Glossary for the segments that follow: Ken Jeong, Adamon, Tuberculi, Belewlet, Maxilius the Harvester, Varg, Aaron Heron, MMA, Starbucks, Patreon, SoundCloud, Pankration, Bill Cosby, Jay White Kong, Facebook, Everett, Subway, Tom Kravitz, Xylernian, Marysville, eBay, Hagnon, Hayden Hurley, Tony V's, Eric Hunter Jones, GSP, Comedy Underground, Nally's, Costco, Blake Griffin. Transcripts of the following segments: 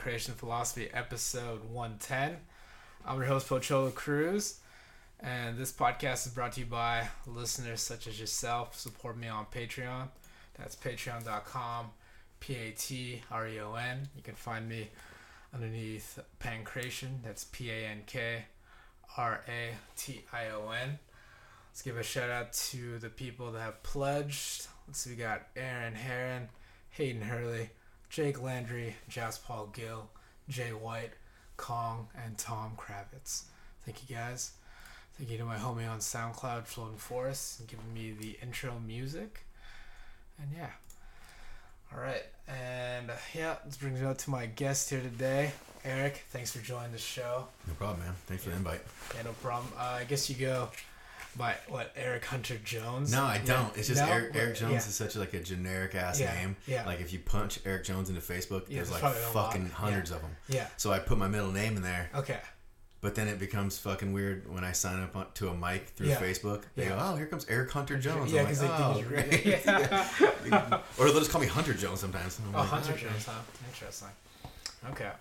Pankration Philosophy, episode 110. I'm your host, Pochola Cruz, and this podcast is brought to you by listeners such as yourself. Support me on Patreon. That's patreon.com, P-A-T-R-E-O-N. You can find me underneath Pankration. That's P-A-N-K-R-A-T-I-O-N. Let's give a shout out to the people that have pledged. Let's see, we got Aaron Heron, Hayden Hurley, Jake Landry, Jaspal Gill, Jay White, Kong, and Tom Kravitz. Thank you guys. Thank you to my homie on SoundCloud, Floating Forest, giving me the intro music. And yeah. Alright, and yeah, this brings me up to my guest here today. Eric, thanks for joining the show. No problem, man. Thanks for the invite. Yeah, no problem. I guess you go by what, Eric Hunter Jones? No, I don't. It's just Eric Jones is such like a generic ass name. Yeah. Like if you punch Eric Jones into Facebook, there's like fucking hundreds of them. Yeah. So I put my middle name in there. Okay. But then it becomes fucking weird when I sign up to a mic through Facebook. They go, oh, here comes Eric Hunter Jones. Yeah, because they think he's right. Or they'll just call me Hunter Jones sometimes. Oh, like, Hunter Jones, huh? Interesting. Okay.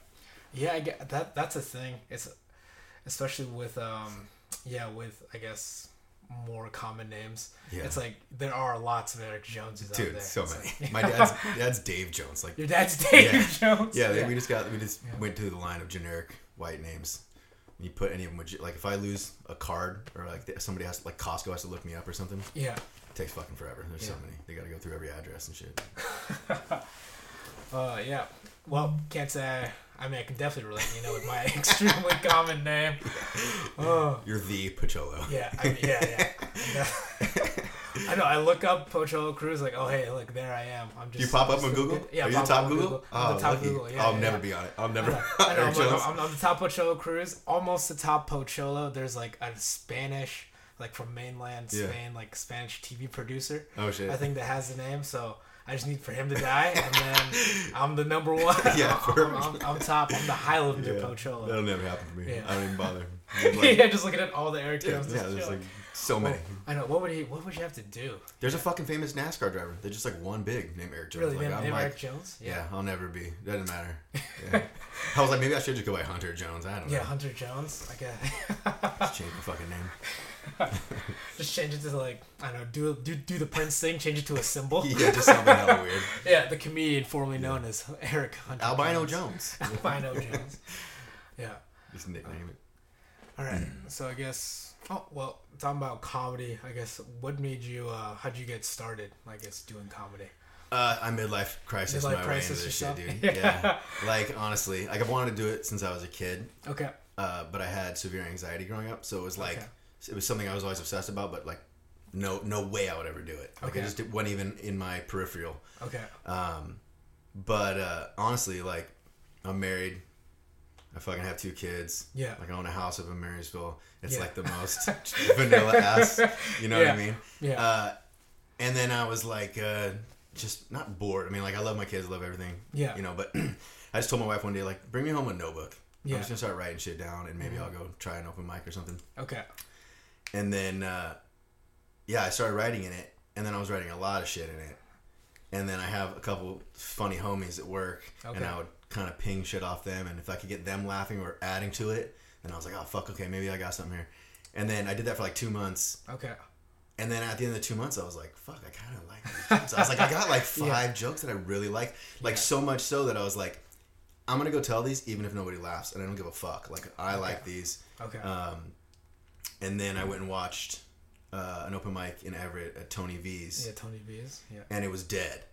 Yeah, I get that. That's a thing. It's especially with with I guess more common names. Yeah. It's like there are lots of Eric Joneses out there. So many. Like, my dad's Dave Jones. Like your dad's Dave Jones. Yeah, yeah, we just went through the line of generic white names. You put any of them, like if I lose a card or like somebody has to, like Costco has to look me up or something. Yeah. It takes fucking forever. There's so many. They got to go through every address and shit. Yeah. Well, can't say. I mean, I can definitely relate, with my extremely common name. Oh. You're the Pocholo. Yeah, I mean, I know, I look up Pochola Cruz, like, oh, hey, look, there I am. I'm just. You pop up on Google? Yeah. Are you the top Google? I'm the top Google, yeah. I'll never be on it. I'll never. I'm the top Pochola Cruz, almost the top Pocholo. There's, like, a Spanish, like, from mainland Spain, like, Spanish TV producer. Oh, shit. I think that has the name, so I just need for him to die, and then I'm the number one. Yeah, I'm top. I'm the Highlander Pochola. That'll never happen to me. Yeah. I don't even bother. Like, just looking at all the Eric Jones. Yeah, there's like so many. I know. What would you have to do? There's a fucking famous NASCAR driver. They're just like one big named Eric Jones. Really, Eric Jones? Yeah. I'll never be. Doesn't matter. Yeah. I was like, maybe I should just go by Hunter Jones. I don't know. Yeah, Hunter Jones. I guess. Just change the fucking name. Just change it to like, I don't know, do the Prince thing, change it to a symbol. Yeah, just something hella weird. Yeah, the comedian formerly known as Eric Hunter Albino Jones. Albino Jones. Yeah. Just nickname it. Alright, so I guess, talking about comedy, I guess, what made you, how'd you get started, I guess, doing comedy? I midlife crisis my way into this shit, dude. Yeah. Like, honestly, like I've wanted to do it since I was a kid. Okay. But I had severe anxiety growing up, so it was like... Okay. It was something I was always obsessed about, but like, no way I would ever do it. Like I just wasn't even in my peripheral. Okay. But honestly, like, I'm married. I fucking have two kids. Yeah. Like I own a house up in Marysville. It's like the most vanilla ass. You know what I mean? Yeah. And then I was like, just not bored. I mean, like I love my kids, I love everything. Yeah. You know, but I just told my wife one day, like, bring me home a notebook. Yeah. I'm just gonna start writing shit down, and maybe I'll go try an open mic or something. Okay. And then, I started writing in it, and then I was writing a lot of shit in it. And then I have a couple funny homies at work, and I would kind of ping shit off them, and if I could get them laughing or adding to it, then I was like, oh, fuck, okay, maybe I got something here. And then I did that for like 2 months. Okay. And then at the end of the 2 months, I was like, fuck, I kind of like these jokes. I was like, I got like 5 jokes that I really liked, like so much so that I was like, I'm going to go tell these even if nobody laughs, and I don't give a fuck. Like, I like these. Okay. And then I went and watched an open mic in Everett at Tony V's. Yeah, Tony V's. Yeah. And it was dead.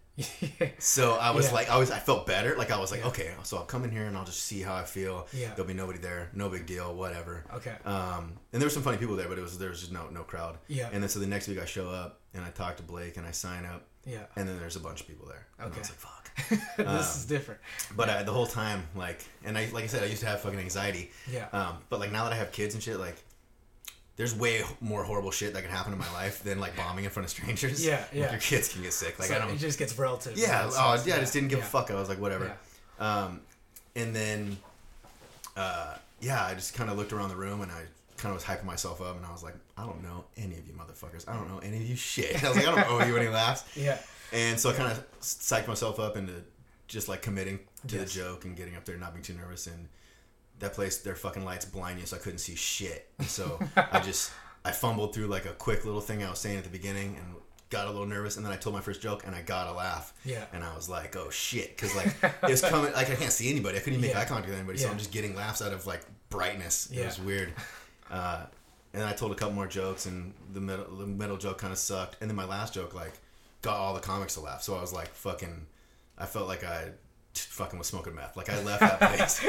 So I was like, I felt better. Like I was like, okay, so I'll come in here and I'll just see how I feel. Yeah. There'll be nobody there. No big deal. Whatever. Okay. And there were some funny people there, but there was just no crowd. Yeah. And then so the next week I show up and I talk to Blake and I sign up. Yeah. And then there's a bunch of people there. Okay. And I was like, fuck. This is different. But the whole time, like, and I, like I said, I used to have fucking anxiety. Yeah. But like now that I have kids and shit, like. There's way more horrible shit that can happen in my life than like bombing in front of strangers. Yeah, yeah. Like, your kids can get sick. Like so I don't. It just gets relative. Yeah. I just didn't give a fuck. I was like, whatever. Yeah. And then, I just kind of looked around the room and I kind of was hyping myself up and I was like, I don't know any of you motherfuckers. I don't know any of you shit. I was like, I don't owe you any laughs. Yeah. And so I kind of psyched myself up into just like committing to the joke and getting up there and not being too nervous. And that place, their fucking lights blind you, so I couldn't see shit. So I fumbled through like a quick little thing I was saying at the beginning and got a little nervous. And then I told my first joke and I got a laugh. Yeah. And I was like, oh shit. Cause like it was coming, like I can't see anybody. I couldn't even make eye contact with anybody. So I'm just getting laughs out of like brightness. It was weird. And then I told a couple more jokes and the middle joke kind of sucked. And then my last joke, like, got all the comics to laugh. So I was like, fucking, I felt like I fucking was smoking meth. Like I left that place.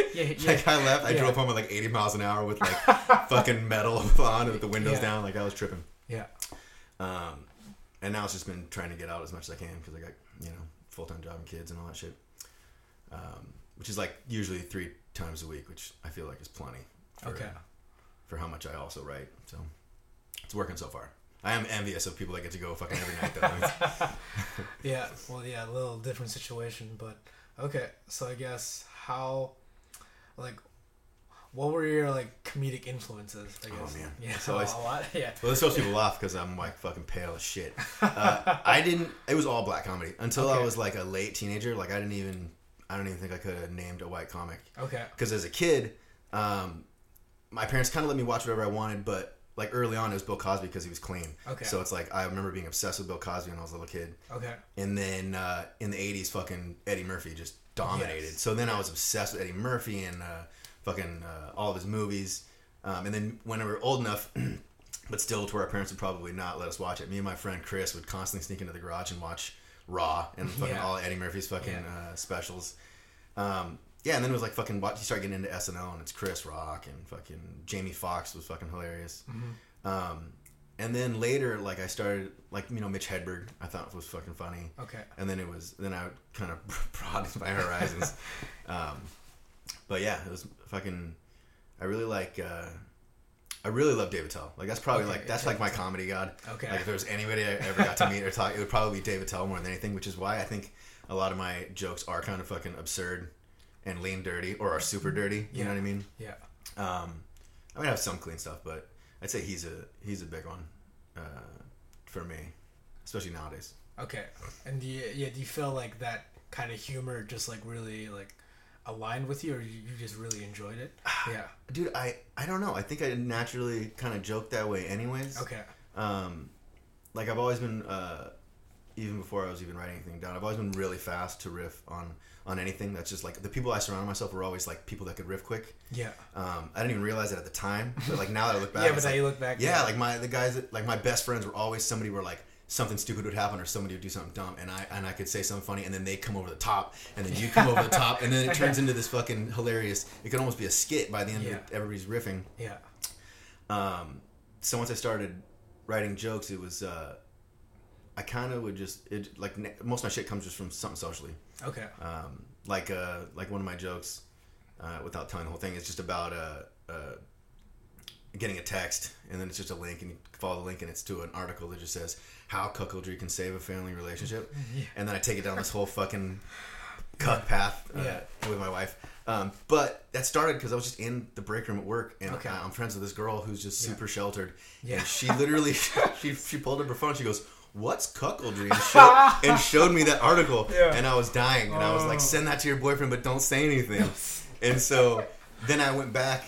Like I left. I drove home at like 80 miles an hour with like fucking metal on with the windows down. Like I was tripping. Yeah. And now it's just been trying to get out as much as I can because I got, you know, full-time job and kids and all that shit. Which is like usually 3 times a week, which I feel like is plenty for how much I also write. So it's working so far. I am envious of people that get to go fucking every night though. A little different situation, but okay. So I guess what were your like comedic influences? I guess. Oh man, yeah, so a lot. Yeah. Well, this throws people off because I'm like fucking pale as shit. I didn't. It was all black comedy until I was like a late teenager. Like I don't even think I could have named a white comic. Okay. Because as a kid, my parents kind of let me watch whatever I wanted, but like early on it was Bill Cosby because he was clean. Okay. So it's like I remember being obsessed with Bill Cosby when I was a little kid. Okay. And then in the 80s fucking Eddie Murphy just dominated. Yes. So then I was obsessed with Eddie Murphy and fucking all of his movies. And then when we were old enough but still to where our parents would probably not let us watch it, me and my friend Chris would constantly sneak into the garage and watch Raw and fucking all Eddie Murphy's fucking specials. And then it was like fucking, you start getting into SNL and it's Chris Rock and fucking Jamie Foxx was fucking hilarious. Mm-hmm. And then later, like I started, like, you know, Mitch Hedberg, I thought was fucking funny. Okay. And then then I kind of broadened my horizons. But yeah, it was fucking, I really love David Tell. Like that's probably that's like my comedy god. Okay. Like if there was anybody I ever got to meet or talk, it would probably be David Tell more than anything, which is why I think a lot of my jokes are kind of fucking absurd and lean dirty or are super dirty, you know what I mean? Yeah. I mean, I have some clean stuff, but I'd say he's a big one for me, especially nowadays. Okay. And do you feel like that kind of humor just like really like aligned with you, or you just really enjoyed it? Yeah. Dude, I don't know. I think I naturally kind of joke that way anyways. Okay. Like I've always been even before I was even writing anything down, I've always been really fast to riff on anything. That's just like the people I surrounded myself were always like people that could riff quick. Yeah. I didn't even realize it at the time, but like now that I look back, you look back. Yeah, like the guys that like my best friends were always somebody where like something stupid would happen or somebody would do something dumb, and I could say something funny, and then they come over the top, and then you come over the top, and then it turns into this fucking hilarious. It could almost be a skit by the end of it, everybody's riffing. Yeah. So once I started writing jokes, it was. I kind of would most of my shit comes just from something socially. Okay. Like one of my jokes, without telling the whole thing, it's just about getting a text, and then it's just a link, and you follow the link, and it's to an article that just says how cuckoldry can save a family relationship, and then I take it down this whole fucking cuck path with my wife. But that started because I was just in the break room at work, and I'm friends with this girl who's just super sheltered, and she literally she pulled up her phone, and she goes, "What's cuckoldry?" and showed me that article, and I was dying, and I was like, "Send that to your boyfriend, but don't say anything." And so then I went back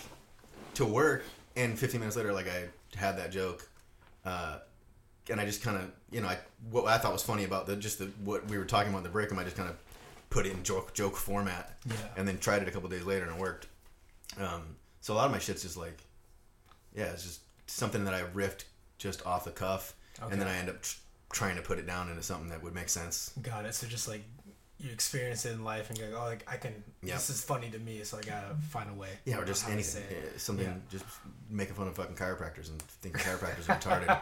to work, and 15 minutes later, like I had that joke, and I just kind of, you know, what I thought was funny about what we were talking about in the break room, I just kind of put it in joke format, and then tried it a couple days later, and it worked. So a lot of my shit's just like, it's just something that I riffed just off the cuff, and then I end up trying to put it down into something that would make sense. Got it. So just like you experience it in life and go, oh, like I can. Yep. This is funny to me, so I gotta find a way. Yeah, or just anything. Something. Yeah. Just making fun of fucking chiropractors and thinking chiropractors are retarded,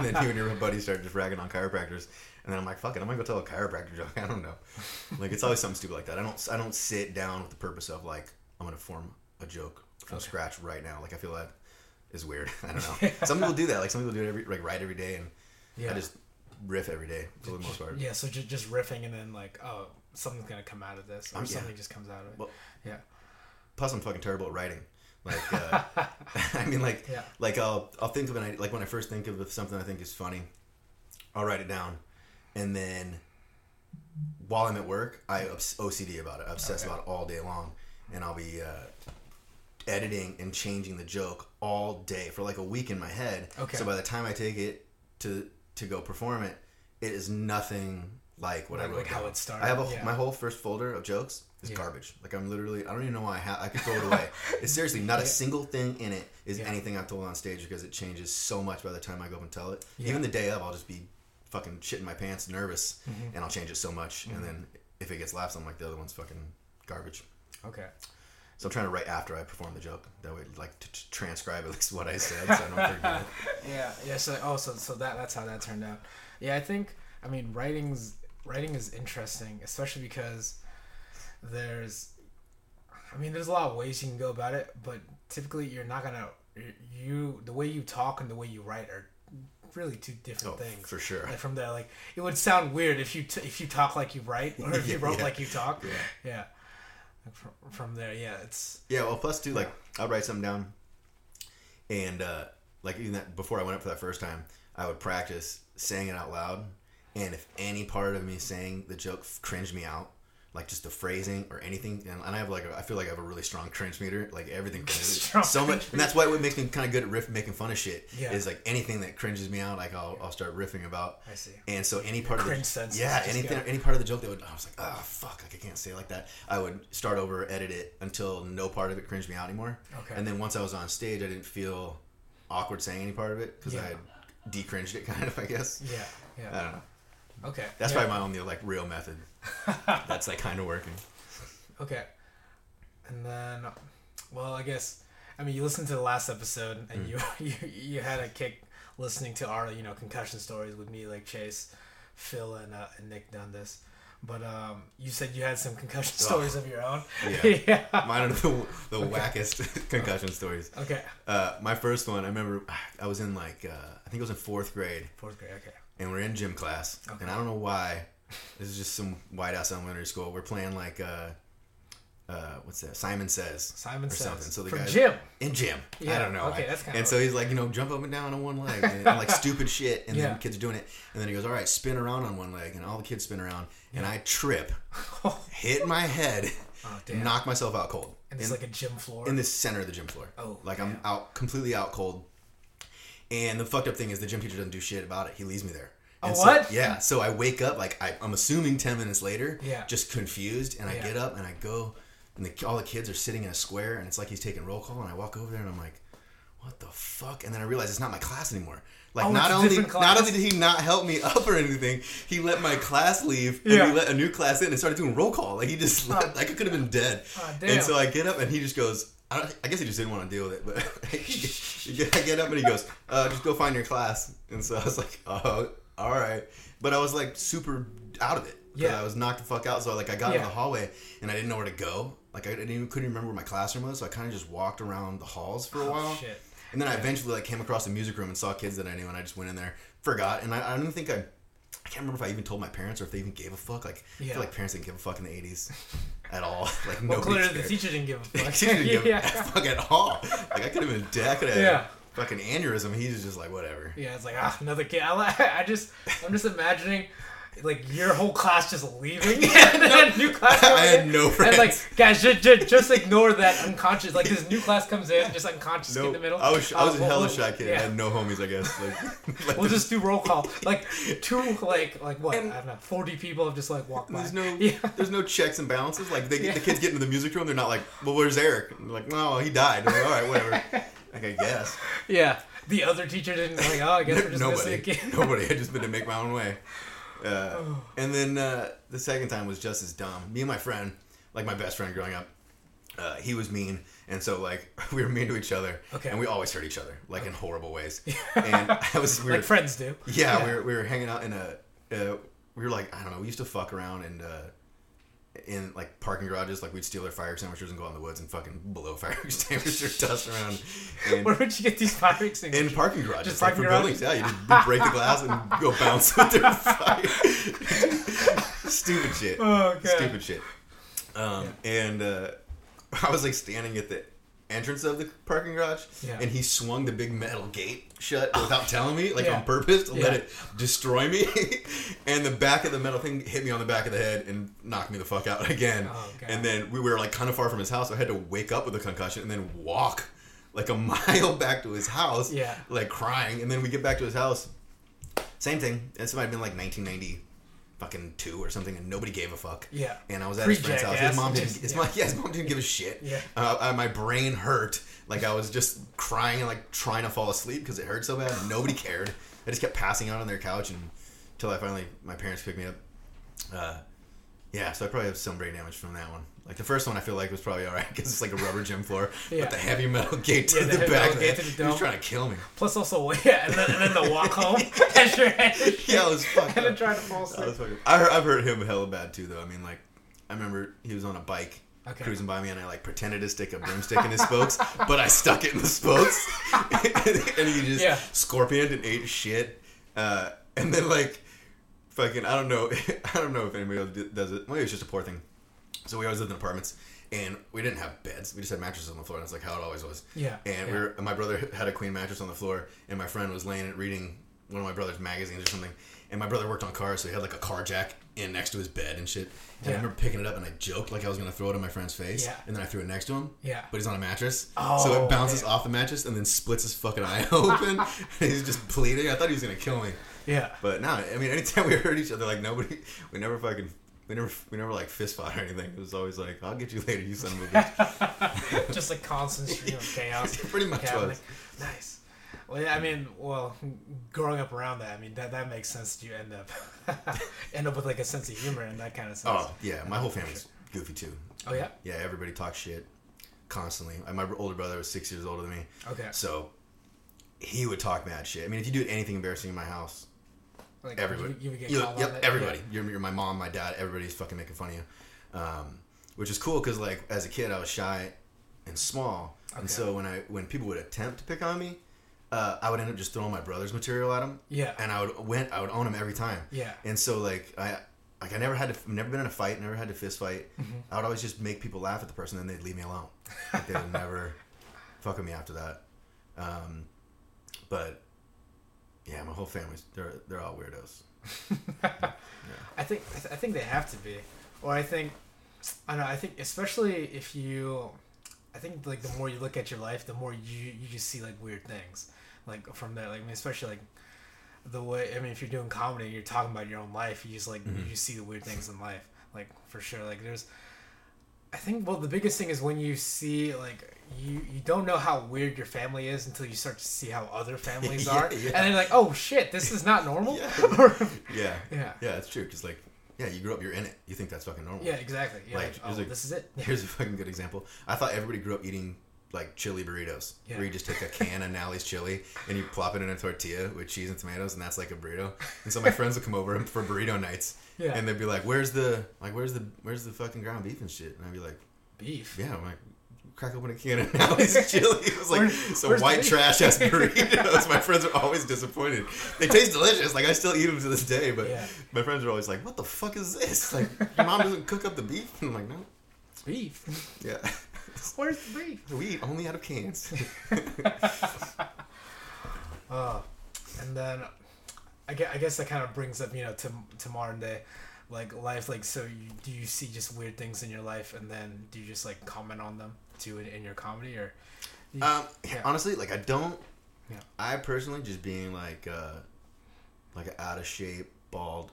and then you and your buddy start just ragging on chiropractors, and then I'm like, fuck it, I'm gonna go tell a chiropractor joke. I don't know. Like it's always something stupid like that. I don't sit down with the purpose of like I'm gonna form a joke from scratch right now. Like I feel that is weird. I don't know. Some people do that. Like some people do it write every day and. Yeah. I just riff every day for the most part. Yeah, so just riffing and then like, oh, something's going to come out of this. Or something just comes out of it. Well, yeah. Plus I'm fucking terrible at writing. Like, I mean like, like I'll think of an idea, like when I first think of something I think is funny, I'll write it down. And then while I'm at work, I OCD about it. I obsess about it all day long, and I'll be editing and changing the joke all day for like a week in my head. Okay. So by the time I take it to go perform it, it is nothing like what I wrote. Like how it started. I have my whole first folder of jokes is garbage. Like I'm literally, I don't even know why I could throw it away. It's seriously not a single thing in it is anything I've told on stage, because it changes so much by the time I go up and tell it. Yeah. Even the day of, I'll just be fucking shitting my pants, nervous, and I'll change it so much. Mm-hmm. And then if it gets laughs, I'm like, the other one's fucking garbage. Okay. So I'm trying to write after I perform the joke. That way, like, to transcribe at least what I said, so I don't forget it. Yeah. So that's how that turned out. Yeah, I think, I mean, writing is interesting, especially because there's a lot of ways you can go about it, but typically you're not gonna, the way you talk and the way you write are really two different things. For sure. Like from there, like it would sound weird if you talk like you write, or if you wrote like you talk. Yeah. From there, it's well, plus too, like I'll write something down, and like even that, before I went up for that first time, I would practice saying it out loud, and if any part of me saying the joke cringed me out, like just the phrasing or anything, and I have like I feel like I have a really strong cringe meter, like everything cringes so much, and that's why what makes me kind of good at making fun of shit is like anything that cringes me out, like I'll start riffing about. I see. And so any part of the any part of the joke that would, I was like, oh fuck, like I can't say it like that, I would start over, edit it until no part of it cringed me out anymore. Okay. And then once I was on stage, I didn't feel awkward saying any part of it because I had de-cringed it, kind of, I guess. Yeah. I don't know. Okay. That's probably my only like real method. That's like kind of working. Okay. And then, well, I guess, I mean, you listened to the last episode and you had a kick listening to our, you know, concussion stories with me, like Chase, Phil, and Nick done this. But you said you had some concussion stories of your own. Yeah. Mine are the wackest concussion stories. Okay. My first one, I remember I was in like, I think it was in fourth grade. Okay. And we're in gym class, and I don't know why. This is just some white-ass elementary school. We're playing like, what's that? Simon Says. Something. So the guy in gym. Yeah. I don't know. Okay, that's kind of. And so he's like, you know, jump up and down on one leg, and like stupid shit. And then the kids are doing it, and then he goes, all right, spin around on one leg, and all the kids spin around, and I trip, hit my head, knock myself out cold. And it's like a gym floor. In the center of the gym floor. Oh. Like I'm out, completely out cold. And the fucked up thing is the gym teacher doesn't do shit about it. He leaves me there. And So, so I wake up, like I'm assuming 10 minutes later, just confused. And I get up and I go, and all the kids are sitting in a square, and it's like he's taking roll call. And I walk over there and I'm like, what the fuck? And then I realize it's not my class anymore. Like not only did he not help me up or anything, he let my class leave and he let a new class in and started doing roll call. Like he just I could have been dead. And so I get up and he just goes, I guess he just didn't want to deal with it, but I get up and he goes, just go find your class. And so I was like, oh, all right. But I was like super out of it. Yeah. I was knocked the fuck out. So like I got in the hallway and I didn't know where to go. Like I couldn't even remember where my classroom was. So I kind of just walked around the halls for a while. Shit. And then I eventually like came across the music room and saw kids that I knew, and I just went in there, forgot. And I don't even think I can't remember if I even told my parents or if they even gave a fuck. Like I feel like parents didn't give a fuck in the 80s at all. Like clearly the teacher didn't give a fuck. She didn't give a fuck at all. Like I could have been dead. Yeah. Fucking aneurysm. He's just like whatever. Yeah, it's like another kid. I'm just imagining like your whole class just leaving and then a new class comes in. I had no friends. And like guys, just ignore that unconscious. Like this new class comes in, just unconscious in the middle. I was a hella shy kid. I had no homies, I guess. Like we'll just do roll call. Like what? I don't know. 40 people have just like walked by. There's no checks and balances. Like the kids get into the music room. They're not like, well, where's Eric? And they're like, no, he died. I'm like, all right, whatever. Like I guess. Yeah. The other teacher didn't. Like, oh, I guess we're just missing a kid. Nobody. I just been to make my own way. And then the second time was just as dumb. Me and my friend, like my best friend growing up, he was mean, and so like we were mean to each other, and we always hurt each other, like in horrible ways. And we were, like friends do. Yeah. We were hanging out in a we were like, I don't know, we used to fuck around and in like parking garages, like we'd steal their fire extinguishers and go out in the woods and fucking blow fire extinguishers, dust around. And where would you get these fire extinguishers? In parking garages, just like buildings. Yeah, you just break the glass and go bounce with their fire. Stupid shit. Oh, okay. Stupid shit. And I was like standing at the entrance of the parking garage, and he swung the big metal gate shut without telling me, like on purpose to let it destroy me. And the back of the metal thing hit me on the back of the head and knocked me the fuck out again. Oh, and then we were like kind of far from his house. I had to wake up with a concussion and then walk like a mile back to his house, like crying. And then we get back to his house, same thing. This might have been like 1990. Fucking two or something, and nobody gave a fuck. Yeah. And I was at his friend's house. His mom didn't. His mom didn't give a shit. Yeah. My brain hurt. Like I was just crying and like trying to fall asleep because it hurt so bad. And nobody cared. I just kept passing out on their couch until I finally my parents picked me up. So I probably have some brain damage from that one. Like the first one, I feel like was probably all right because it's like a rubber gym floor, but the heavy metal gate to the back. He was trying to kill me. Plus also, and then the walk home. As your head I was fucked up. And trying to fall asleep. I've heard him hella bad too, though. I mean, like, I remember he was on a bike cruising by me, and I like pretended to stick a broomstick in his spokes, but I stuck it in the spokes, and he just scorpioned and ate shit, and then like fucking I don't know if anybody else does it. Maybe it's just a poor thing. So we always lived in apartments, and we didn't have beds. We just had mattresses on the floor, and that's like how it always was. Yeah. And my brother had a queen mattress on the floor, and my friend was laying it reading one of my brother's magazines or something. And my brother worked on cars, so he had like a car jack in next to his bed and shit. And I remember picking it up, and I joked like I was gonna throw it in my friend's face, and then I threw it next to him. Yeah. But he's on a mattress, so it bounces off the mattress and then splits his fucking eye open. And he's just bleeding. I thought he was gonna kill me. Yeah. But no, I mean, anytime we hurt each other, like we never like fist fought or anything. It was always like, I'll get you later, you son of a bitch. Just like constant stream of chaos. Pretty much was. Nice. Well, yeah, I mean, growing up around that, I mean, that makes sense that you end up with like a sense of humor and that kind of sense. Oh, yeah. My whole family's goofy too. Oh, yeah? Yeah, everybody talks shit constantly. My older brother was 6 years older than me. Okay. So he would talk mad shit. I mean, if you did anything embarrassing in my house, like everybody, everybody. Yeah. You're my mom, my dad, everybody's fucking making fun of you, which is cool because like as a kid I was shy and small, and so when people would attempt to pick on me, I would end up just throwing my brother's material at them, and I would own him every time, and so like I never been in a fight, never had to fist fight. Mm-hmm. I would always just make people laugh at the person, and they'd leave me alone. Like, they would never fuck with me after that, but. Yeah, my whole family's—they're all weirdos. Yeah. I think they have to be, or I think especially if you, I think like the more you look at your life, the more you just see like weird things, like from there, like I mean, especially like the way if you're doing comedy, you're talking about your own life, you just like you see the weird things in life, like for sure, like there's. I think the biggest thing is when you see like you don't know how weird your family is until you start to see how other families are, and then you're like, oh shit, this is not normal. Yeah, it's true because like you grew up, you're in it, you think that's fucking normal. Yeah, exactly. Yeah, like, this is it. Here's a fucking good example. I thought everybody grew up eating like chili burritos, where you just take a can of Nally's chili and you plop it in a tortilla with cheese and tomatoes, and that's like a burrito. And so my friends would come over for burrito nights, and they'd be like, "Where's the fucking ground beef and shit?" And I'd be like, "Beef." Yeah, I'm like, crack open a can of Nally's chili. It was like some white trash ass burritos. My friends are always disappointed. They taste delicious. Like I still eat them to this day, but my friends are always like, "What the fuck is this? Like your mom doesn't cook up the beef?" And I'm like, "No, it's beef." Yeah. Where's the beef? We eat only out of cans. And then I guess that kind of brings up, to modern day, like life. Like, so do you see just weird things in your life, and then do you just like comment on them too in your comedy, or? Honestly, like I don't. Yeah. I personally just being like an out of shape bald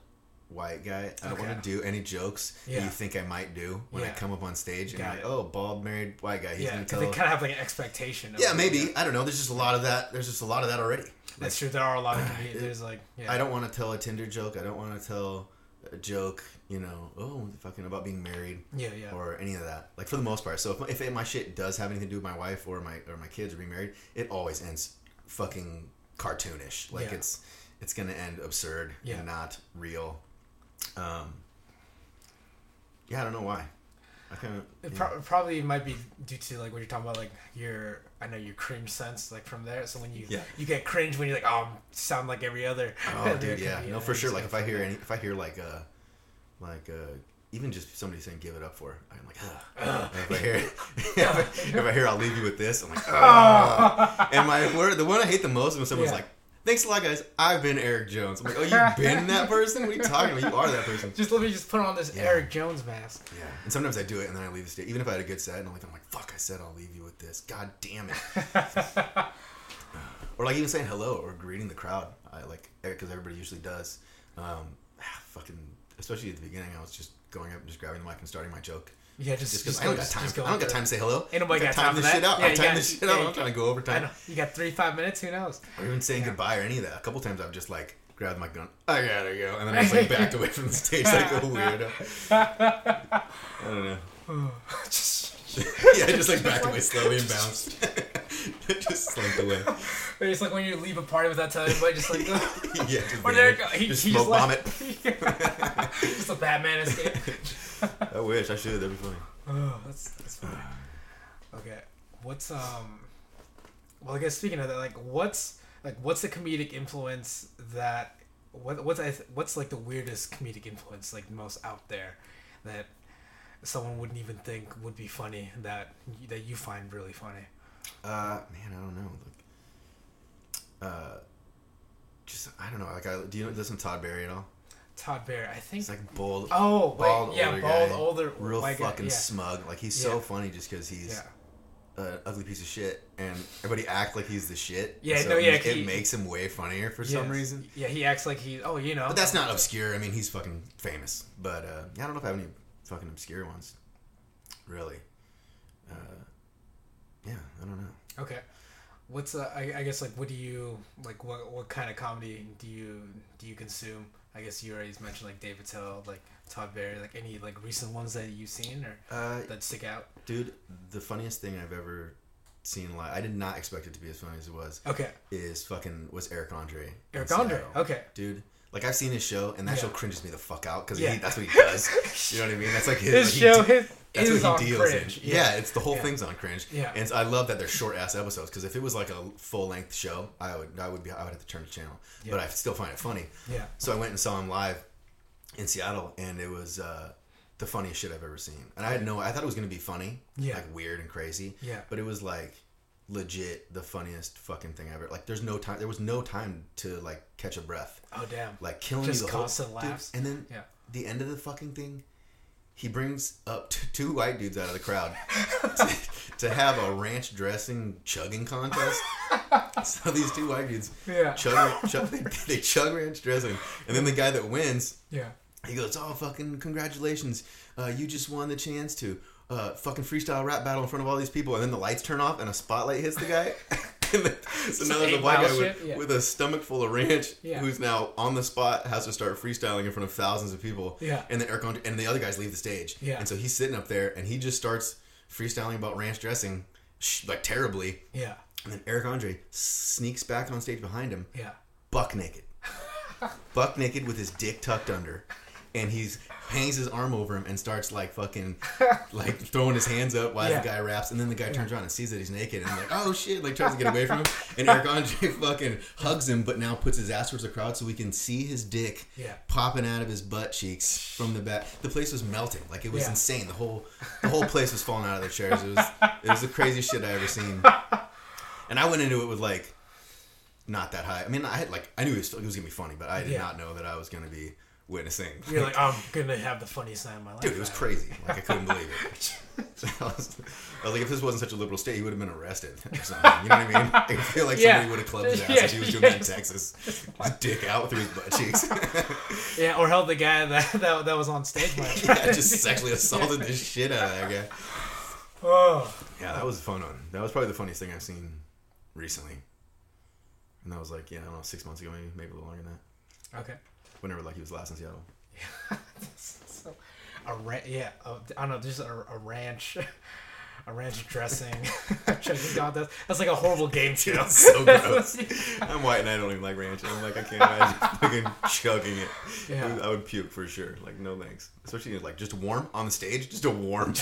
white guy. I don't want to do any jokes that you think I might do when I come up on stage and like, oh, bald married white guy. He's gonna tell. They kind of have like an expectation. Of maybe. I don't know. There's just a lot of that. There's just a lot of that already. That's true. There are a lot of there's like. Yeah. I don't want to tell a Tinder joke. I don't want to tell a joke. Fucking about being married. Yeah. Or any of that. Like for the most part. So if my shit does have anything to do with my wife or my kids or being married, it always ends fucking cartoonish. Like it's gonna end absurd and not real. I don't know why. I kind of probably might be due to like what you're talking about, like your cringe sense, like from there. So when you get cringe when you're like, oh, sound like every other. Oh, dude, yeah, no, for sure. Like if I hear like a even just somebody saying "give it up" for her, I'm like, if I hear, I'll leave you with this. I'm like, and my word, the one I hate the most when someone's like, "Thanks a lot, guys. I've been Eric Jones." I'm like, "Oh, you've been that person? What are you talking about? You are that person." Just let me just put on this Eric Jones mask. Yeah, and sometimes I do it, and then I leave the stage. Even if I had a good set, and I'm like, "Fuck, I said I'll leave you with this. God damn it." Or like even saying hello or greeting the crowd, because everybody usually does. Especially at the beginning, I was just going up and just grabbing the mic and starting my joke. Yeah, just because I don't got time. I don't got time to say hello. Ain't nobody got time for that. I'm timing this shit out. I'm trying to go over time. You got 3-5 minutes. Who knows? Or even saying goodbye or any of that. A couple times I've just grabbed my gun. I gotta go, and then I was backed away from the stage like a weirdo. I don't know. I just backed away slowly and bounced. Just slinked away. It's like when you leave a party without telling anybody, just like, yeah, just smoke bomb it. Just a Batman escape. I wish I should. That'd be funny. Oh, that's funny. Okay, what's well, I guess speaking of that, what's the comedic influence that what's the weirdest comedic influence most out there that someone wouldn't even think would be funny that you find really funny? Man, I don't know. I don't know. Do you listen to Todd Barry at all? Todd Barry, I think. It's bold. Oh, bald, yeah, older bald, guy, older, real fucking smug. He's so funny just because he's an ugly piece of shit, and everybody acts like he's the shit. Yeah, so it makes him way funnier for some reason. Yeah, he acts like he. Oh, you know. But that's not obscure. I mean, he's fucking famous. But I don't know if I have any fucking obscure ones, really. Yeah, I don't know. Okay, what's I guess what do you what kind of comedy do you consume? I guess you already mentioned David Tell, Todd Barry, any recent ones that you've seen or that stick out? Dude, the funniest thing I've ever seen live, I did not expect it to be as funny as it was. Okay, was Eric Andre. Eric Andre, okay, dude. I've seen his show, and that show cringes me the fuck out, because that's what he does. You know what I mean? That's his show. That's what he deals cringe. In. Yeah, it's the whole thing's on cringe. Yeah. And I love that they're short ass episodes, because if it was a full length show, I would have to turn the channel. Yeah. But I still find it funny. Yeah. So I went and saw him live in Seattle, and it was the funniest shit I've ever seen. And I thought it was gonna be funny, weird and crazy. Yeah. But it was legit the funniest fucking thing ever. There's no time. There was no time to catch a breath. Oh damn! Killing you the whole constant laughs. Dude. And then the end of the fucking thing, he brings up two white dudes out of the crowd to have a ranch dressing chugging contest. So these two white dudes they chug ranch dressing, and then the guy that wins, he goes, "Oh fucking congratulations! You just won the chance to." Fucking freestyle rap battle in front of all these people, and then the lights turn off and a spotlight hits the guy. So now there's a white guy with a stomach full of ranch who's now on the spot, has to start freestyling in front of thousands of people. Yeah. And then and the other guys leave the stage. Yeah. And so he's sitting up there and he just starts freestyling about ranch dressing terribly. Yeah. And then Eric Andre sneaks back on stage behind him. Yeah. Buck naked. Buck naked with his dick tucked under. And he hangs his arm over him and starts fucking throwing his hands up while the guy raps, and then the guy turns around and sees that he's naked and oh shit, tries to get away from him, and Eric Andre fucking hugs him but now puts his ass towards the crowd so we can see his dick popping out of his butt cheeks from the back. The place was melting, it was insane. The whole place was falling out of their chairs. It was the craziest shit I ever seen, and I went into it with not that high. I mean, I had I knew it was gonna be funny, but I did not know that I was gonna be witnessing. You're I'm gonna have the funniest night of my life. Dude, it was crazy. I couldn't believe it. So I was if this wasn't such a liberal state, he would have been arrested or something. You know what I mean? I feel somebody would have clubbed his ass if he was doing that in Texas. His dick out through his butt cheeks. Yeah, or held the guy that was on stage. Just sexually assaulted the shit out of that guy. Oh. Yeah, that was a fun one. That was probably the funniest thing I've seen recently. And that was I don't know, 6 months ago, maybe a little longer than that. Okay. Whenever he was last in Seattle. Yeah. So, I don't know, just a ranch. A ranch dressing. That's a horrible game show. Dude, it's so gross. I'm white and I don't even like ranch. I'm I can't imagine fucking chugging it. Yeah. I would puke for sure. No thanks. Especially just warm on the stage. Just a warm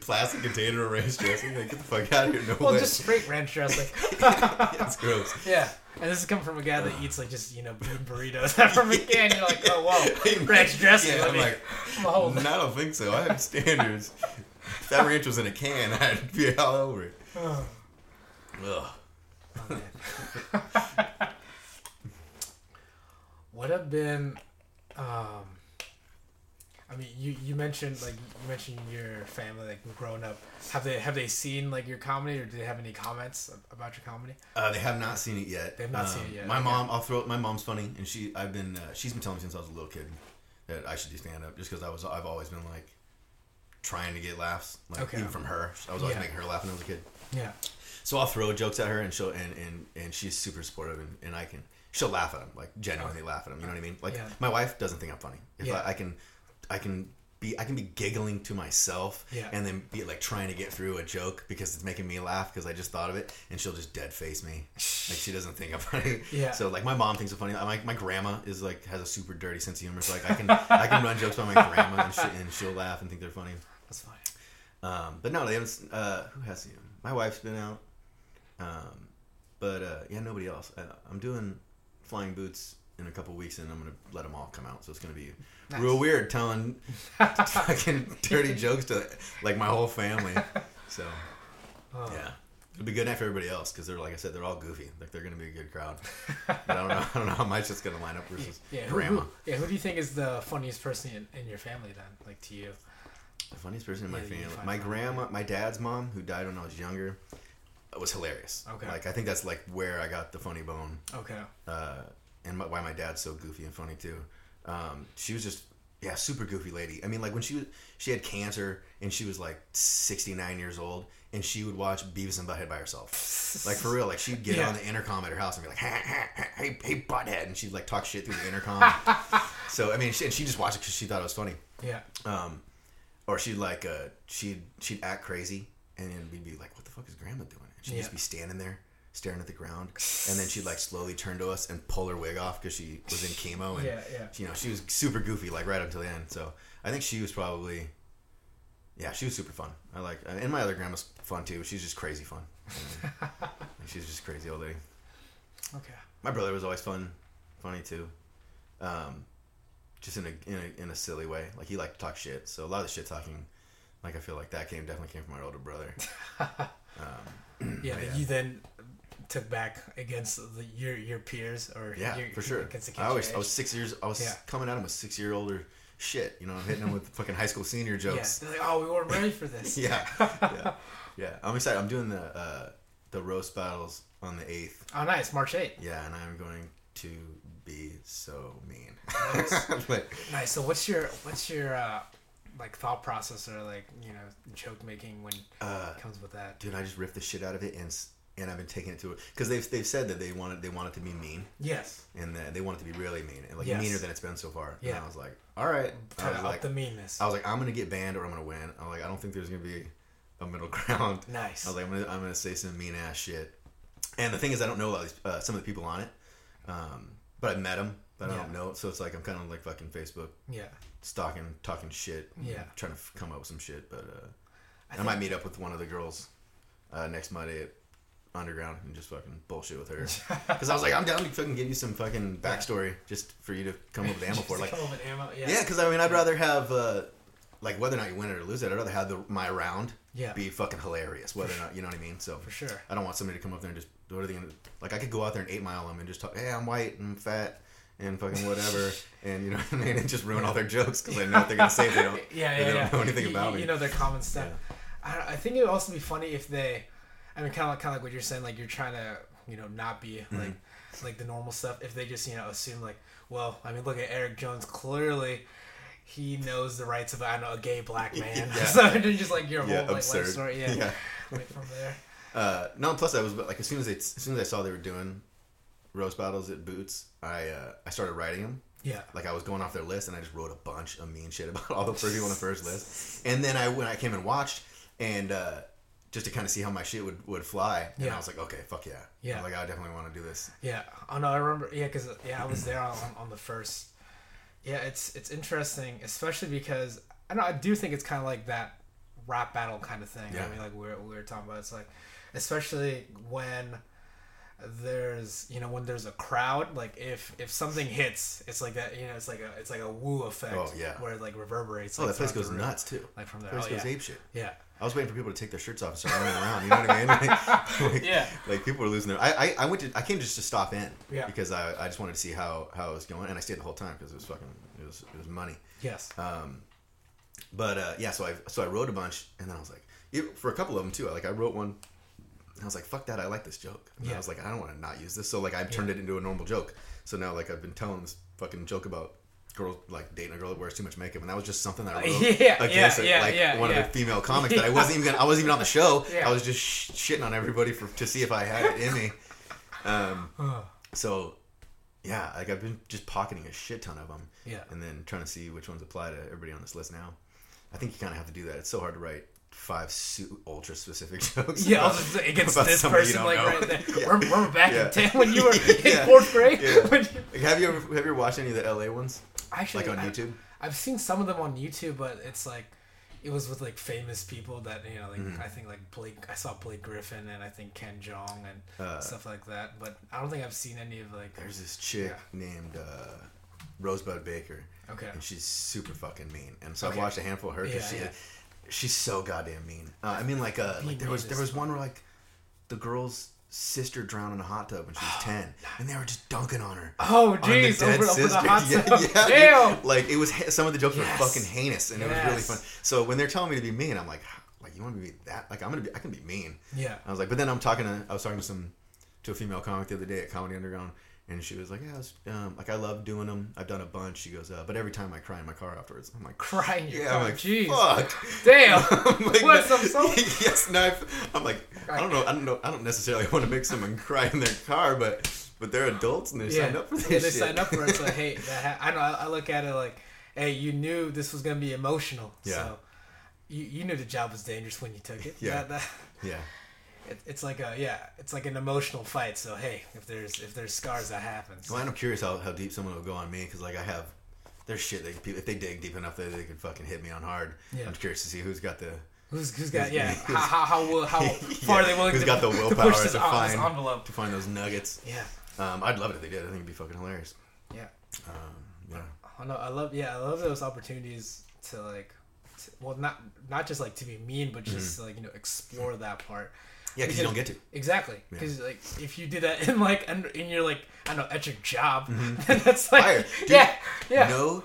plastic container of ranch dressing. Get the fuck out of here. No way. Just straight ranch dressing. It's gross. Yeah. And this is coming from a guy that eats, like, just, you know, burritos from a can. You're like, oh, whoa, ranch dressing. Yeah, I'm like, I don't think so. I have standards. If that ranch was in a can, I'd be all over it. Ugh. Oh, man. What have been, I mean, you mentioned your family, like, growing up. Have they seen, like, your comedy, or do they have any comments about your comedy? They have not seen it yet. They have not seen it yet. My mom's funny, and she's been telling me since I was a little kid that I should do stand up, just because I've always been, like, trying to get laughs, like, even from her. I was always making her laugh when I was a kid. Yeah. So I'll throw jokes at her, and she'll and she's super supportive, and I can she'll laugh at them, like, genuinely laugh at them. You know what I mean? Like, my wife doesn't think I'm funny. If I can be giggling to myself and then be like trying to get through a joke because it's making me laugh because I just thought of it, and she'll just dead face me. Like, she doesn't think I'm funny. Yeah. So, like, my mom thinks I'm funny. My grandma is like, has a super dirty sense of humor. So, like, I can run jokes by my grandma and she'll laugh and think they're funny. That's funny. But no, they haven't. Who has seen them? My wife's been out. But nobody else. I'm doing Flying Boots in a couple weeks, and I'm gonna let them all come out. So it's gonna be real weird telling fucking dirty jokes to, like, my whole family. So it'll be good enough for everybody else, because they're, like I said, they're all goofy. Like, they're gonna be a good crowd. But I don't know how much it's gonna line up versus grandma. Who do you think is the funniest person in your family then? Like, to you? The funniest person in my family, my grandma, my dad's mom, who died when I was younger, was hilarious. Okay. Like, I think that's, like, where I got the funny bone. Okay. And why my dad's so goofy and funny too. She was just, super goofy lady. I mean, like, when she had cancer, and she was like 69 years old, and she would watch Beavis and Butthead by herself. Like, for real, like, she'd get on the intercom at her house and be like, hey, Butthead, and she'd, like, talk shit through the intercom. So, I mean, she just watched it because she thought it was funny. Yeah. Or she'd, like, she'd act crazy, and then we'd be like, what the fuck is grandma doing? And she'd just be standing there, staring at the ground, and then she'd, like, slowly turn to us and pull her wig off because she was in chemo, and you know, she was super goofy, like, right up to the end. So I think she was probably, she was super fun. I like, and my other grandma's fun too. She's just crazy fun. She's just crazy old lady. Okay. My brother was always funny too, just in a silly way. Like, he liked to talk shit, so a lot of the shit talking, like, I feel like that definitely came from my older brother. You then took back against your peers, or for sure. I was 6 years. I was coming at him with 6 year older shit. You know, I'm hitting him with fucking high school senior jokes. Yeah, they're like, oh, we weren't ready for this. I'm excited. I'm doing the roast battles on the 8th. Oh, nice, March 8th. Yeah, and I'm going to be so mean. Nice. Nice. So what's your like, thought process, or, like, you know, joke making when it comes with that? Dude, I just ripped the shit out of it, and I've been taking it to it, because they've said that they want it to be mean. Yes. And that they want it to be really mean, and, like, meaner than it's been so far. Yeah. And I was like, all right, turn up, like, the meanness. I was like, I'm gonna get banned or I'm gonna win. I'm like, I don't think there's gonna be a middle ground. Nice. I was like, I'm gonna say some mean ass shit. And the thing is, I don't know about some of the people on it, but I met them. But I don't know, so it's like I'm kind of like fucking Facebook, talking shit, trying to come up with some shit. But I might meet up with one of the girls next Monday at Underground and just fucking bullshit with her, because I was like, I'm down to fucking give you some fucking backstory just for you to come up with ammo for, like, come up with ammo, because I mean, I'd rather have like, whether or not you win it or lose it, I'd rather have my round be fucking hilarious, whether or not, you know what I mean? So for sure, I don't want somebody to come up there and just go to the end. Like, I could go out there and 8 Mile them and just talk, hey, I'm white and I'm fat and fucking whatever, and you know what I mean, and just ruin all their jokes because I know what they're gonna say. They don't, know anything about me. You know their common stuff. Yeah. I think it would also be funny if they, I mean, kind of like what you're saying, like, you're trying to, you know, not be like like the normal stuff. If they just, you know, assume, like, well, I mean, look at Eric Jones, clearly he knows the rights of, I don't know, a gay black man. So they're just like your whole like, life story. Right from there. No, plus I was like, as soon as I saw they were doing roast battles at Boots, I started writing them. Yeah. Like, I was going off their list, and I just wrote a bunch of mean shit about all the people on the first list. And then when I came and watched, and just to kind of see how my shit would fly, and I was like, okay, fuck yeah. Yeah. I was like, I definitely want to do this. Yeah. Oh, no, I remember. Yeah, because I was there on the first. Yeah, it's interesting, especially because, I don't know, I do think it's kind of like that rap battle kind of thing. Yeah. I mean, like we were talking about, it's like, especially when... there's, you know, when there's a crowd, like if something hits, it's like that, you know, it's like a woo effect. Oh, yeah. Where it like reverberates. Oh, like, that place goes nuts too. Like from there. That place goes ape shit. Yeah. I was waiting for people to take their shirts off and start running around. You know what I mean? Like people were losing their. I came just to stop in because I just wanted to see how it was going, and I stayed the whole time because it was fucking it was money. Yes. So I wrote a bunch, and then I was like, for a couple of them too. I wrote one, and I was like, fuck that, I like this joke. And I was like, I don't want to not use this, so I turned it into a normal joke. So now I've been telling this fucking joke about. Girl, dating a girl that wears too much makeup, and that was just something that I wrote against one of the female comics that I wasn't even on the show. Yeah. I was just shitting on everybody to see if I had it in me. I've been just pocketing a shit ton of them, and then trying to see which ones apply to everybody on this list now. I think you kind of have to do that. It's so hard to write 5 ultra specific jokes. Yeah, against this person, right there. Yeah. We're back in 10 when you were in 4th grade. Yeah. Have you ever watched any of the LA ones? Actually, on YouTube? I've seen some of them on YouTube, but it's it was with famous people that, you know, I think Blake, I saw Blake Griffin and I think Ken Jeong and stuff like that, but I don't think I've seen any of there's this chick named Rosebud Baker. Okay. And she's super fucking mean. And so I watched a handful of her because she's so goddamn mean. There was one where the girl's sister drowned in a hot tub when she was 10, and they were just dunking on her. Oh, jeez, over the hot tub. Yeah. Damn. It was some of the jokes were fucking heinous, and it was really fun. So when they're telling me to be mean, I'm like you want me to be that? I can be mean. Yeah. I was but then I was talking to a female comic the other day at Comedy Underground, and she was like, yeah, I love doing them. I've done a bunch. She goes, but every time I cry in my car afterwards, I'm like, crying? Yeah. I'm like, jeez. Fuck. Damn. What's up, son? Yes, knife. I'm like. I don't know. I don't necessarily want to make someone cry in their car, but they're adults and they signed up for this. Yeah, they signed up for it. It's like, hey, I know. I look at it hey, you knew this was gonna be emotional. Yeah. So you knew the job was dangerous when you took it. Yeah. Yeah. It's like an emotional fight. So hey, if there's scars, that happens. Well, I'm curious how deep someone will go on me because I have. There's shit that if they dig deep enough, they could fucking hit me on hard. Yeah. I'm curious to see who's got the. How far are they willing to got the willpower to find those nuggets? Yeah. I'd love it if they did. I think it'd be fucking hilarious. Yeah. I love those opportunities to not just to be mean, but just explore that part. Yeah, because you don't get to. Exactly. Because if you do that in your I don't know, at your job, then that's fire. Dude, yeah. No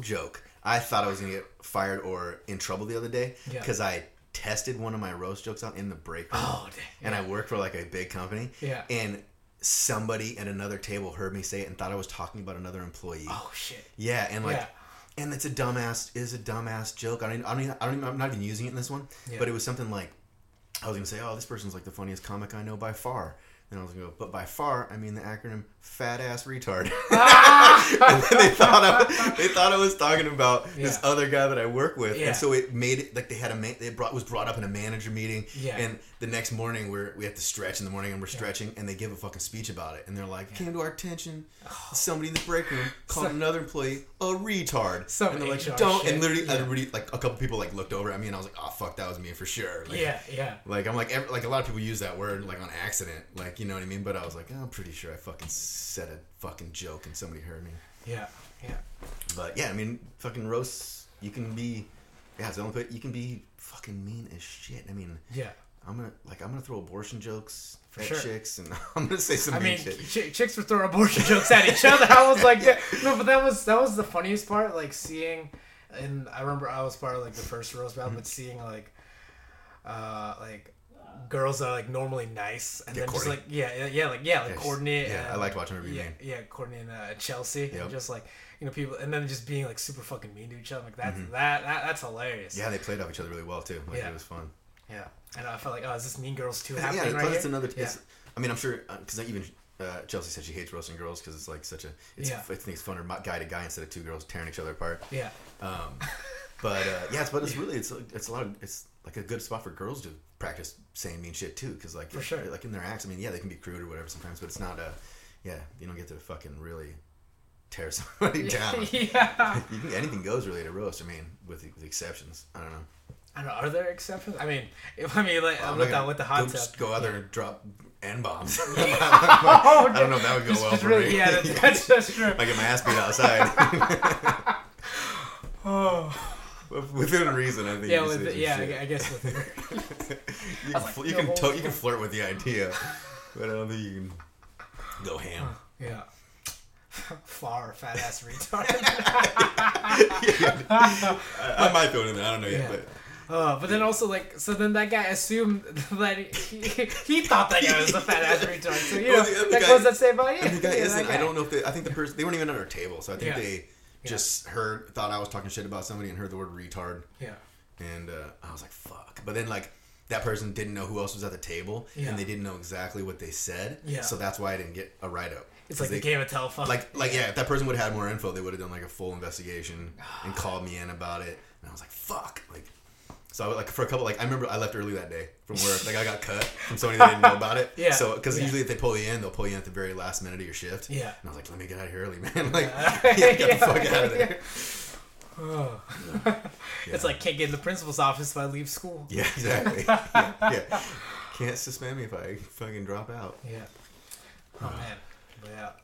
joke. I thought I was going to get fired or in trouble the other day because I tested one of my roast jokes out in the break room. Oh, dang. And I work for a big company. Yeah. And somebody at another table heard me say it and thought I was talking about another employee. Oh, shit. Yeah. And and it's a dumbass joke. I'm not even using it in this one, but it was something I was going to say, oh, this person's the funniest comic I know by far. And I was going to go, but by far, I mean the acronym Fat Ass Retard. And then they thought I was talking about this other guy that I work with. Yeah. And so it made it was brought up in a manager meeting. Yeah. And the next morning, we have to stretch in the morning and we're stretching and they give a fucking speech about it. And they're like, came to our attention, somebody in the break room called another employee a retard. And they're like, don't. Shit. And literally, everybody, a couple people looked over at me and I was like, oh, fuck, that was me for sure. A lot of people use that word on accident. You know what I mean? But I was like, oh, I'm pretty sure I fucking said a fucking joke and somebody heard me. Yeah. But yeah, I mean, fucking roasts, you can be, it's the only place, you can be fucking mean as shit. I mean, I'm gonna throw abortion jokes at chicks and I'm gonna say some mean shit. Chicks were throwing abortion jokes at each other. I was like, no, but that was the funniest part, seeing, and I remember I was part of the first roast battle, but seeing girls are normally nice and then corny. Courtney I liked watching her be mean. Courtney and Chelsea and just you know people and then just being super fucking mean to each other that's hilarious. They played off each other really well too. It was fun. And I felt oh, is this Mean Girls 2 happening right here? I mean, I'm sure because even Chelsea said she hates roasting girls because it's such a I think it's funner guy to guy instead of two girls tearing each other apart. It's a good spot for girls to practice saying mean shit too, because for sure. In their acts, I mean, they can be crude or whatever sometimes, but it's not you don't get to fucking really tear somebody down. Anything goes really at a roast. I mean, with exceptions, I don't know. I don't know, are there exceptions? I mean, like, I'm looking with the hot tub. Go out there and drop N-bombs. I don't know if that would go well for really, me. Yeah, that's true. I get my ass beat outside. Oh. Within reason, I think. Yeah, I guess within reason. You can flirt with the idea, but I don't think you can go ham. Yeah. Far fat ass retard. I might throw it in there. I don't know yet, but then also then that guy assumed that he thought that guy was a fat ass retard. So that goes that say about you. The guy isn't. I don't know if I think the person, they weren't even at our table, so I think they just thought I was talking shit about somebody and heard the word retard. Yeah. And I was like, fuck. But then that person didn't know who else was at the table, and they didn't know exactly what they said. Yeah. So that's why I didn't get a write up. It's like they gave a telephone. If that person would have had more info, they would have done a full investigation and called me in about it. And I was like, fuck. So I was for a couple, I remember I left early that day from work. I got cut from somebody that didn't know about it. Yeah. So, because usually if they pull you in, they'll pull you in at the very last minute of your shift. Yeah. And I was like, let me get out of here early, man. Get the fuck out of there. Yeah. Oh. Yeah. It's can't get in the principal's office if I leave school. Yeah, exactly. Yeah. Can't suspend me if I fucking drop out. Yeah. Oh, man. But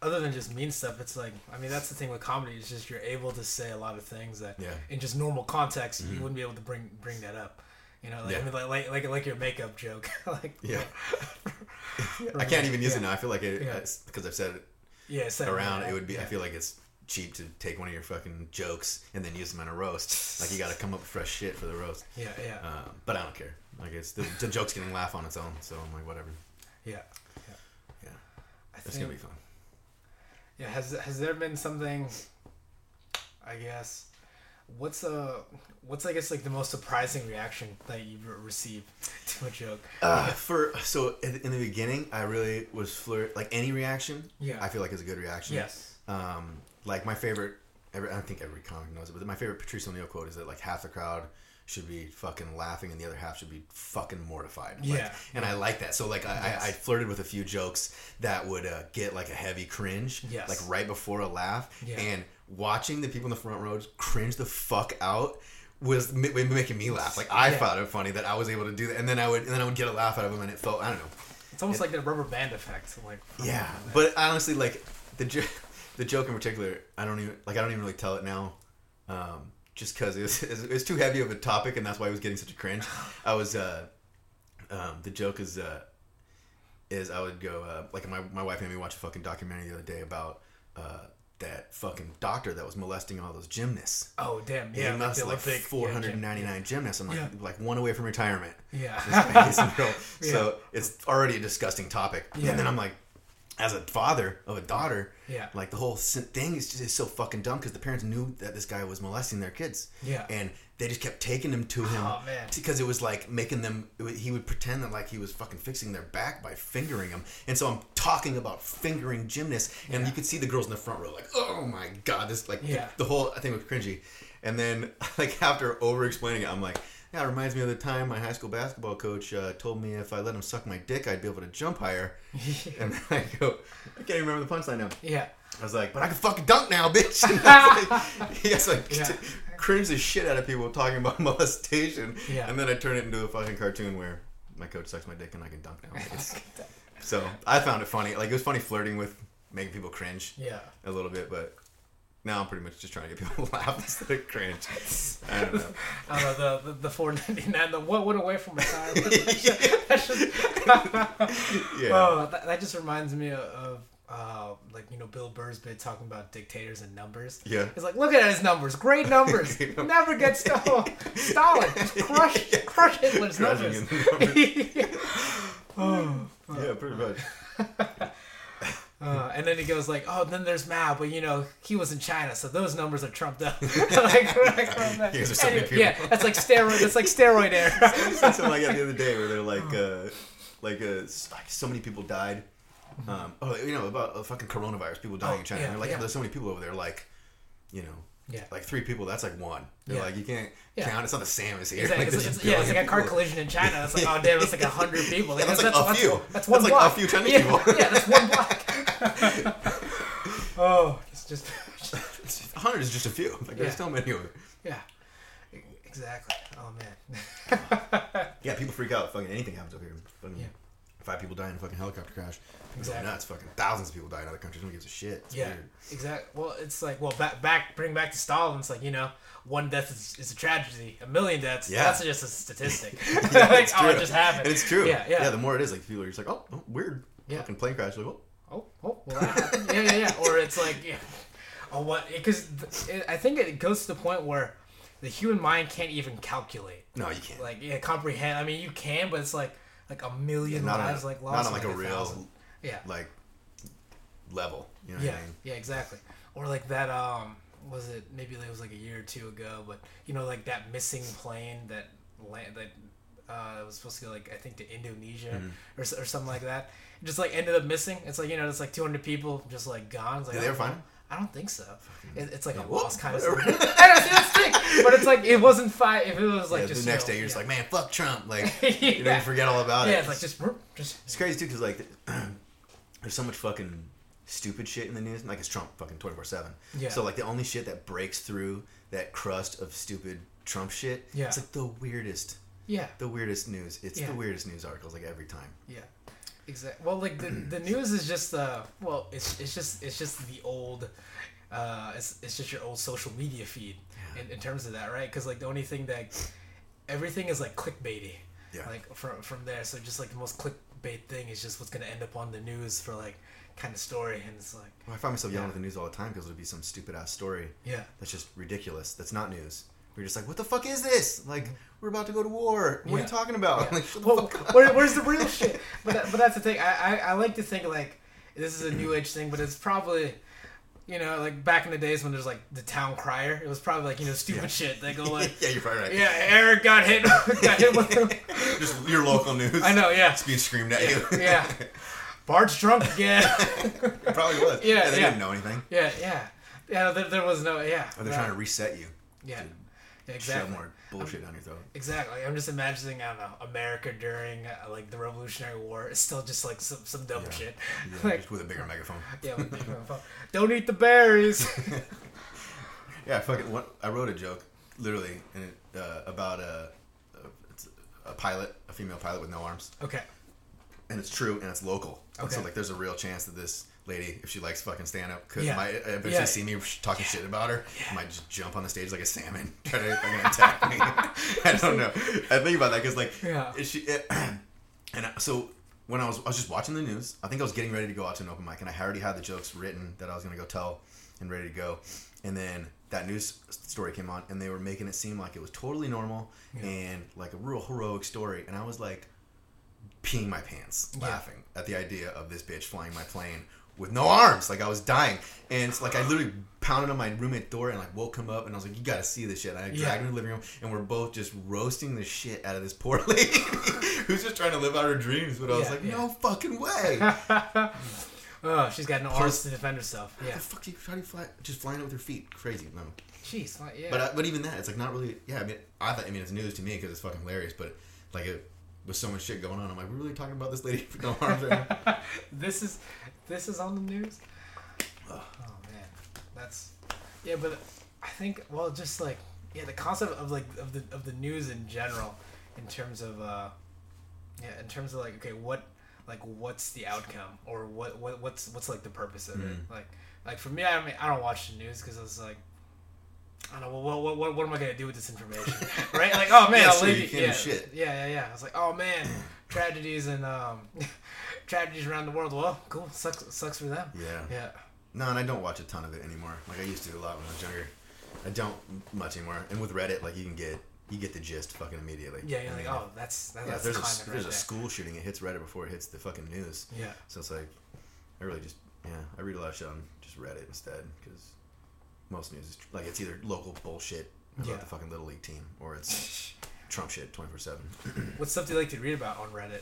other than just mean stuff, it's that's the thing with comedy. It's just you're able to say a lot of things that in just normal context you wouldn't be able to bring that up. Your makeup joke. I can't even use it now. I feel like it because I've said it. Yeah, said around. It would be. Yeah. I feel like it's cheap to take one of your fucking jokes and then use them in a roast. You got to come up with fresh shit for the roast. Yeah, yeah. But I don't care. It's the joke's getting laugh on its own, so I'm whatever. Yeah. It's gonna be fun. Yeah. Has there been something? I guess. What's I guess the most surprising reaction that you've received to a joke? In the beginning, I really was any reaction. Yeah. I feel like it's a good reaction. Yes. My favorite. I think every comic knows it, but my favorite Patrice O'Neill quote is that half the crowd should be fucking laughing and the other half should be fucking mortified. I like that. So I flirted with a few jokes that would get a heavy cringe right before a laugh, and watching the people in the front rows cringe the fuck out was making me laugh. I thought it funny that I was able to do that, and then I would get a laugh out of them, and it felt, I don't know, it's almost like the rubber band effect. But honestly, the joke in particular, I don't even really tell it now. Just because it's too heavy of a topic, and that's why I was getting such a cringe. I was, the joke is I would go, my wife made me watch a fucking documentary the other day about that fucking doctor that was molesting all those gymnasts. Oh, damn. Yeah. He molested 499 gymnasts. I'm one away from retirement. Yeah. So it's already a disgusting topic. Yeah. And then I'm as a father of a daughter, the whole thing is just so fucking dumb, because the parents knew that this guy was molesting their kids, and they just kept taking them to him because it was making them. He would pretend that he was fucking fixing their back by fingering them, and so I'm talking about fingering gymnasts, and you could see the girls in the front row oh my god, this the whole thing was cringy, and then after over explaining it, I'm like, yeah, it reminds me of the time my high school basketball coach told me if I let him suck my dick, I'd be able to jump higher. And then I go, I can't even remember the punchline now. Yeah. I was but I can fucking dunk now, bitch. And cringe the shit out of people talking about molestation. Yeah. And then I turn it into a fucking cartoon where my coach sucks my dick and I can dunk now. So I found it funny. It was funny flirting with making people cringe. Yeah. A little bit, but... Now I'm pretty much just trying to get people to laugh instead of cringe. I don't know. The $4.99, the what away from retirement. That just reminds me of Bill Burr's bit talking about dictators and numbers. Yeah. It's look at his numbers, great numbers, never get Stalin, just crush Hitler's numbers. Yeah, pretty much. And then he goes then there's Mao, but he was in China, so those numbers are trumped up. That's steroid. That's steroid air. Something the other day where they're so many people died. About a fucking coronavirus, people dying in China. And they're there's so many people over there. Three people. That's one. They're you can't count. It's not the same as here. It's a car collision in China. It's oh damn, it's 100 people. That's a few. That's one block. That's a few Chinese people. Yeah, that's one block. It's just 100 is just a few. Like, there's so many of them. Yeah. Exactly. Oh, man. Yeah, people freak out. Fucking anything happens up here. Fucking 5 people die in a fucking helicopter crash. Exactly. Nuts. Fucking thousands of people die in other countries. No one gives a shit. It's weird. Exactly. Well, it's like, well, bring back to Stalin. It's like, you know, one death is a tragedy. A million deaths, that's just a statistic. Like, it's true. Oh, it just happened. And it's true. Yeah, yeah. Yeah, the more it is, like, people are just like, oh weird. Yeah. Fucking plane crash. Like, oh, well, that happened. Yeah. Or it's like, oh, what? Because I think it goes to the point where the human mind can't even calculate. No, you can't. Like, comprehend. I mean, you can, but it's like a million lives, like, lost. Not on, like a real, like, level. You know what I mean? Yeah, exactly. Or, like, that, was it, maybe it was, like, a year or two ago, but, you know, like, that missing plane that was supposed to go, like, I think to Indonesia or something like that. It just, like, ended up missing. It's, like, you know, it's, like, 200 people just, like, gone. It's, like, they were fine? I don't think so. It's like a lost kind of story. I don't see that's sick. But it's like, it wasn't fine. If it was like just the next day, you're just like, man, fuck Trump. Like, you know, you forget all about it. Yeah, it's like just. It's crazy too, because like, there's so much fucking stupid shit in the news. Like, it's Trump fucking 24/7. Yeah. So like, the only shit that breaks through that crust of stupid Trump shit, it's like the weirdest. Yeah. The weirdest news. It's the weirdest news articles, like, every time. Yeah. Exactly. Well, like the news is just it's just the old, it's just your old social media feed in terms of that, right? Because like the only thing that everything is like clickbaity, like from there. So just like the most clickbait thing is just what's gonna end up on the news for like kind of story, and it's like. Well, I find myself yelling at the news all the time because it'll be some stupid ass story. Yeah. That's just ridiculous. That's not news. We're just like, what the fuck is this? Like, we're about to go to war. What are you talking about? Yeah. Like, where's the real shit? But that's the thing. I like to think, like, this is a new age thing, but it's probably, you know, like, back in the days when there's, like, the town crier, it was probably, like, you know, stupid shit. They go, like... yeah, you're probably right. Yeah, Eric got hit with him. Just your local news. I know, It's being screamed at you. Yeah. Bart's drunk again. It probably was. Yeah, they didn't know anything. Yeah. Yeah, there was no... Yeah. Or they're trying to reset you. Yeah. Exactly. Shove more bullshit down your throat. Exactly. I'm just imagining, I don't know, America during like the Revolutionary War is still just like some dumb shit. Yeah, like, just with a bigger megaphone. Yeah, with a bigger megaphone. Don't eat the berries. Yeah, fucking. I wrote a joke, literally, and it, about a pilot, a female pilot with no arms. Okay. And it's true, and it's local. Okay. And so like, there's a real chance that this lady, if she likes fucking stand-up, could might eventually see me talking shit about her. Yeah. Might just jump on the stage like a salmon, try to fucking attack me. I don't know. I think about that because like, so when I was just watching the news, I think I was getting ready to go out to an open mic, and I already had the jokes written that I was gonna go tell and ready to go, and then that news story came on, and they were making it seem like it was totally normal and like a real heroic story, and I was like peeing my pants, laughing at the idea of this bitch flying my plane. With no arms, like I was dying, and it's like I literally pounded on my roommate's door and like woke him up, and I was like, "You gotta see this shit!" And I dragged him to the living room, and we're both just roasting the shit out of this poor lady who's just trying to live out her dreams. But I was like, "No fucking way!" Oh, she's got no arms to defend herself. Yeah, how the fuck do you fly? Just flying it with her feet, crazy. No, jeez, but even that, it's like not really. Yeah, I mean, it's news to me because it's fucking hilarious, but like it was so much shit going on. I'm like, we're really talking about this lady with no arms right now. This is on the news? Oh, man. But I think, well, just, like, the concept of, like, of the news in general in terms of, like, okay, what's the outcome? Or what's like, the purpose of it? Like, for me, I mean, I don't watch the news because I was like, I don't know, well, what am I going to do with this information? Right? Like, oh, man, I'll leave you. Yeah. I was like, oh, man, tragedies and, tragedies around the world. Well, cool. Sucks for them. Yeah. No, and I don't watch a ton of it anymore. Like I used to a lot when I was younger. I don't much anymore. And with Reddit, like you get the gist fucking immediately. Yeah, you're like, oh, that's there's a school shooting. It hits Reddit before it hits the fucking news. Yeah. So it's like, I really just I read a lot of shit on just Reddit instead because most news is like it's either local bullshit about the fucking Little League team or it's Trump shit 24/7. What's stuff do you like to read about on Reddit?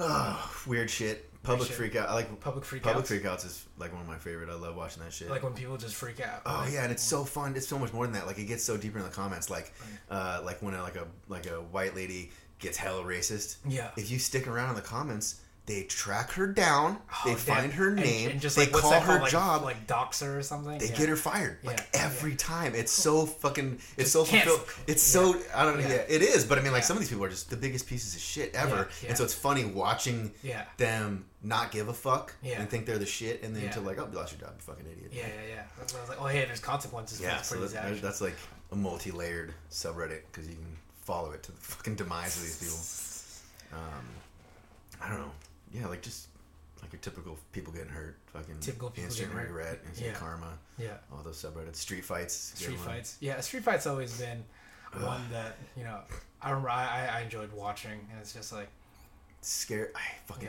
Oh, weird shit. Public freak out. I like public freakouts. Public freakouts is like one of my favorite. I love watching that shit. Like when people just freak out. Oh yeah, and it's so fun. It's so much more than that. Like it gets so deeper in the comments. Like, like when a white lady gets hella racist. Yeah. If you stick around in the comments, They track her down. They find her name. And just, they call her job. Like dox her or something. They get her fired. Every time. It's so fucking... It's so fulfilled. It's so... I don't know. Yeah, it is. But I mean, like, some of these people are just the biggest pieces of shit ever. And so it's funny watching them not give a fuck and think they're the shit. And then to like, oh, you lost your job, you fucking idiot. Yeah. That's what I was like. Oh, hey, there's consequences for these actions. That's like a multi-layered subreddit because you can follow it to the fucking demise of these people. I don't know. Yeah, like just like your typical people getting hurt, fucking typical people instant getting regret, instant karma, all those subreddits, street fights. Yeah, street fights always been one that I remember I enjoyed watching, and it's just like it's scary.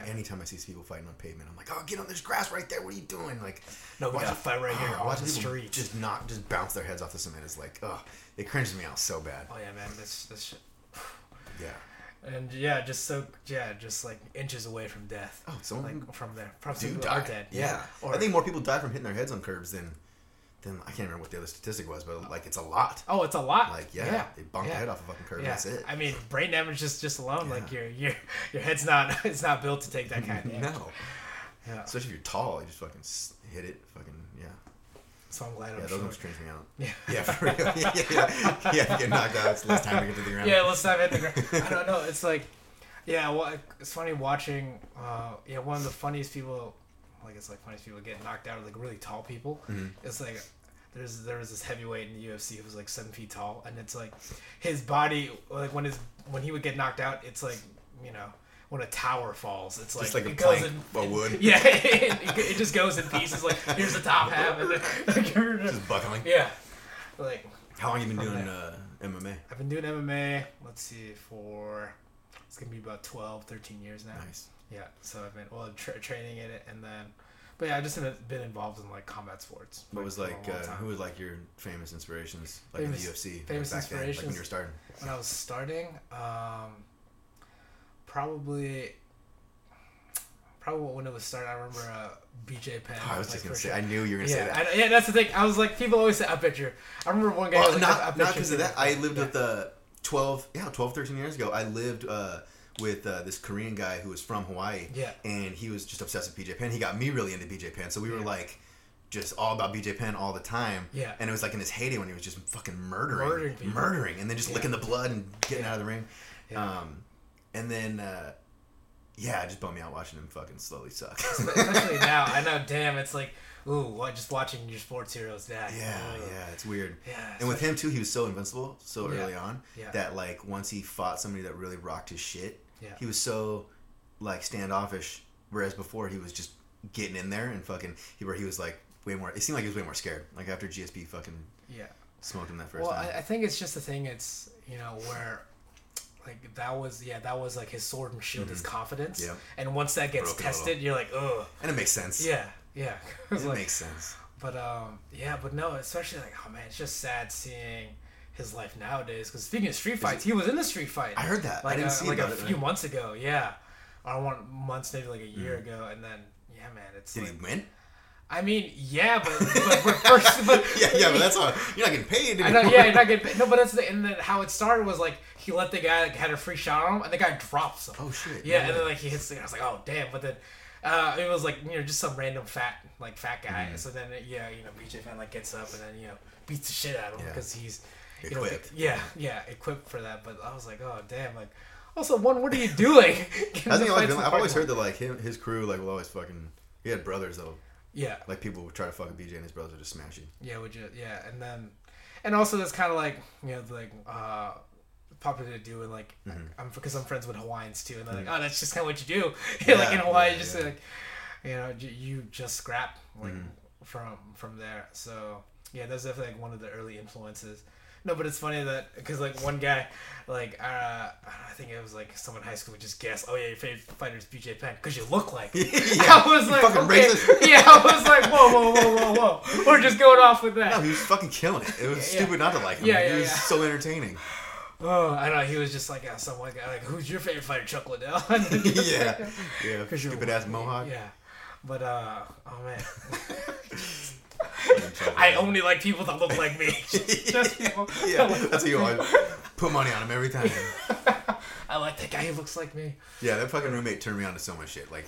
Anytime I see people fighting on pavement, I'm like, oh, get on this grass right there. What are you doing? Like, no, we gotta fight right here on the street. Just bounce their heads off the cement. It's like, oh, it cringes me out so bad. Oh yeah, man, this shit. Yeah. And just like inches away from death. Oh, so like from there, probably dead. Yeah. Or, I think more people die from hitting their heads on curbs than I can't remember what the other statistic was, but like it's a lot. Oh, it's a lot. Like they bonk their head off a fucking curb. Yeah. That's it. I mean, brain damage just alone. Yeah. Like your head's not it's not built to take that kind of damage. No. Yeah. Especially if you're tall, you just fucking hit it. Fucking yeah. So I'm glad I'm those ones cringe me out. Yeah. Yeah, for real. Yeah, you get knocked out. It's the last time I get to the ground. Yeah, last time I hit the ground. I don't know. It's like, it's funny watching, one of the funniest people, funniest people get knocked out are, like, really tall people. Mm-hmm. It's like, there was this heavyweight in the UFC who was, like, 7 feet tall, and it's like, his body, like, when he would get knocked out, it's like, when a tower falls, it's like, it goes in wood. Yeah, it just goes in pieces. Like here's the top half, and then just buckling. Yeah, like how long have you been doing MMA? I've been doing MMA. Let's see, it's gonna be about 12, 13 years now. Nice. Yeah, so I've been training in it, and then, but yeah, I've just been involved in like combat sports. What was like who was like your famous inspirations, like in the UFC? Famous inspirations then, like when you were starting. When I was starting. Probably when it was started, I remember BJ Penn. Oh, I was just gonna say, I knew you were gonna say that. I, that's the thing. I was like, people always say, I bet you're. I remember one guy. Well, was like, not because of that. I lived with 13 years ago. I lived with this Korean guy who was from Hawaii. Yeah. And he was just obsessed with BJ Penn. He got me really into BJ Penn. So we were like, just all about BJ Penn all the time. Yeah. And it was like in his heyday when he was just fucking murdering, and then just licking the blood and getting out of the ring. Yeah. And then, it just bummed me out watching him fucking slowly suck. Especially now. I know, damn, it's like, ooh, just watching your sports heroes die. Yeah, it's weird. Yeah. And with him, too, he was so invincible so early on that, like, once he fought somebody that really rocked his shit, he was so, like, standoffish, whereas before he was just getting in there and fucking, where he was, like, way more, it seemed like he was way more scared. Like, after GSP fucking smoked him that first time. Well, I think it's just the thing, it's, where... Like that was like his sword and shield, his confidence. Yeah. And once that gets tested, you're like, ugh. And it makes sense. Yeah. It makes sense. But but no, especially like, oh man, it's just sad seeing his life nowadays. Because speaking of street fights, he was in the street fight. I heard that. Like, I didn't see like a few months ago. Yeah, I don't want months, maybe like a year ago. And then man, it's. Did he win? I mean, but first, but that's all. You're not getting paid anymore. I know, you're not getting paid. No, but that's the and then how it started was like he let the guy had a free shot on him, and the guy drops him. Oh shit! Yeah, and then like he hits the guy. I was like, oh damn! But then it was like just some random fat guy. Mm-hmm. So then BJ Penn like gets up and then beats the shit out of him because he's equipped. Equipped for that. But I was like, oh damn! Like also one, what are you doing? I've always heard that like his crew like will always fucking. He had brothers though. Yeah. Like, people would try to fuck with BJ and his brothers would just smash you. Yeah, and then... And also, that's kind of like, popular to do, and like... Because I'm friends with Hawaiians, too, and they're like, oh, that's just kind of what you do. Like, in Hawaii, you just scrap, like, from there. So, yeah, that's definitely, like, one of the early influences. No, but it's funny that... Because, like, one guy, like, I think it was, like, someone in high school would just guess, oh, yeah, your favorite fighter is BJ Penn, because you look like him. I was like, okay. Racist. I was like, whoa. We're just going off with that. No, he was fucking killing it. It was stupid not to like him. He was so entertaining. Oh, I know. He was just like, some white guy, like, who's your favorite fighter, Chuck Liddell? Stupid-ass mohawk. Yeah. But, oh, man. I only like people that look like me. Just people. That's what you always put money on them every time. I like that guy who looks like me. Yeah, that fucking roommate turned me on to so much shit. Like,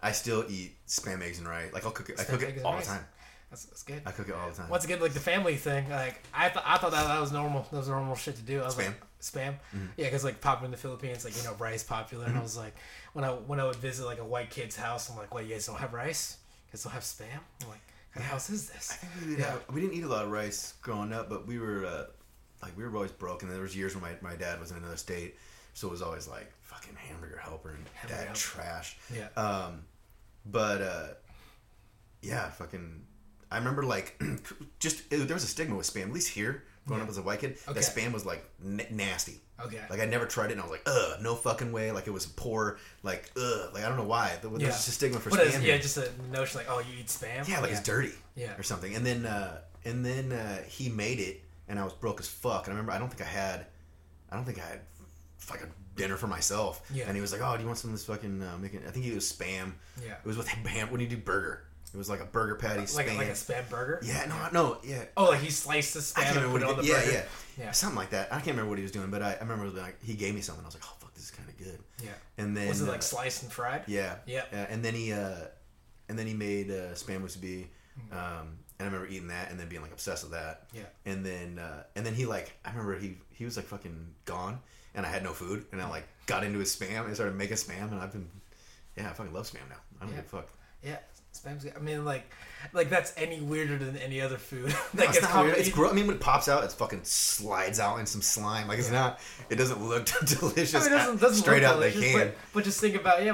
I still eat Spam, eggs, and rice. Like, I'll cook it. I cook it all the time. That's good. I cook it all the time. Once again, like the family thing, like I thought that was normal. That was normal shit to do. I was Spam? Mm-hmm. Yeah, because like popping in the Philippines, like, you know, rice popular. Mm-hmm. And I was like, when I would visit like a white kid's house, I'm like, well, you guys don't have rice? You guys don't have Spam? I'm like, what kind of house is this? I think we didn't eat a lot of rice growing up, but we were we were always broke, and there was years when my dad was in another state, so it was always like fucking hamburger helper and that trash. Yeah. I remember, like, there was a stigma with Spam, at least here, growing up as a white kid, that Spam was, like, nasty. Okay. Like, I never tried it, and I was like, ugh, no fucking way. Like, it was poor, like, ugh. Like, I don't know why. There's just a stigma for Spam. Yeah, just a notion, like, oh, you eat Spam? Yeah, like, it's dirty. Yeah. Or something. And then, he made it, and I was broke as fuck. And I remember, I don't think I had, like, a dinner for myself. Yeah. And he was like, oh, do you want some of this fucking, I think it was Spam. Yeah. It was with ham, when you do burger. It was like a burger patty, Spam. Like a Spam burger? Yeah, no, yeah. Oh, like he sliced the Spam and put it on the burger? Yeah. Something like that. I can't remember what he was doing, but I remember it was like, he gave me something. I was like, oh, fuck, this is kind of good. Yeah. And then... Was it like sliced and fried? Yeah. Yeah. And then he made Spam musubi, and I remember eating that and then being like obsessed with that. Yeah. And then he like... I remember he was like fucking gone, and I had no food, and I like got into his Spam and started making Spam, and I've been... Yeah, I fucking love Spam now. I don't give a fuck. Yeah. Spam's good. I mean, like that's any weirder than any other food. Like, no, it's not weird. It's gross. I mean, when it pops out, it fucking slides out in some slime. Like, it's not. It doesn't look delicious. I mean, it doesn't straight look out delicious, they can. But just think about you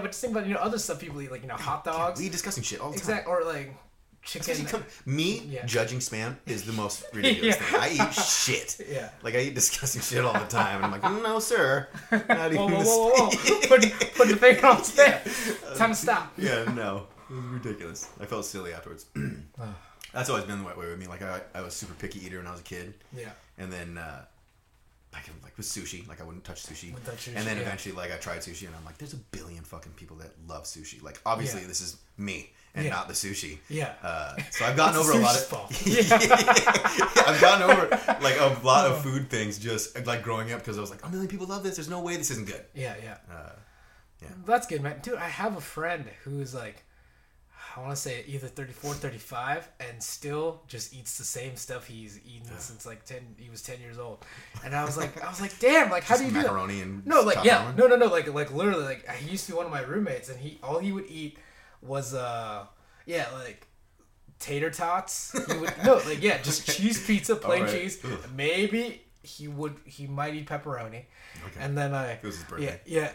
know, other stuff people eat, like, you know, hot dogs. We eat disgusting shit all the time. Exactly. Or like chicken. Judging Spam is the most ridiculous thing. I eat shit. Yeah. Like, I eat disgusting shit all the time, and I'm like, no, sir, not eating this. Put the finger on Spam. Yeah. Time to stop. Yeah. No. It was ridiculous. I felt silly afterwards. That's always been the way with me. Like, I was super picky eater when I was a kid. Yeah. And then, with sushi, like, I wouldn't touch sushi. And then eventually, like, I tried sushi, and I'm like, there's a billion fucking people that love sushi. Like, obviously, this is me and not the sushi. Yeah. So I've gotten over a lot of... I've gotten over, like, a lot of food things just, like, growing up, because I was like, a million people love this. There's no way this isn't good. Yeah. Yeah. That's good, man. Dude, I have a friend who's, like... I want to say either 34, 35, and still just eats the same stuff he's eaten since like 10. He was 10 years old, and I was like, damn! Like, how do you do that? Macaroni and no, like literally, like, he used to be one of my roommates, and he would eat was like tater tots. He would just cheese pizza, plain cheese, maybe. He might eat pepperoni, and then it was his birthday. Yeah.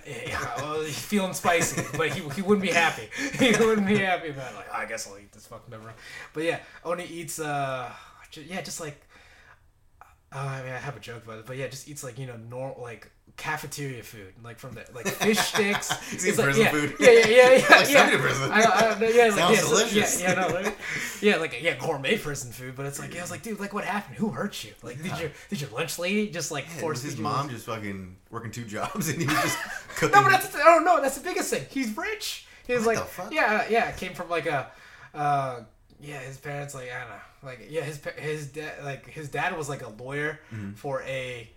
Well, he's feeling spicy, but he wouldn't be happy. He wouldn't be happy about it. Like, I guess I'll eat this fucking pepperoni. But yeah, only eats I mean, I have a joke about it, but just eats, like, you know, normal, like, cafeteria food, like, from the, like, fish sticks. It's like, prison food. Sounds delicious. Gourmet prison food, but it's like, I was like, dude, like, what happened? Who hurt you? Like, did your lunch lady just, like, force his mom just fucking working two jobs, and he was just cooking? No, but that's the biggest thing. He's rich. He's like, came from like a, his parents, like, I don't know. Like, his dad was like a lawyer for a,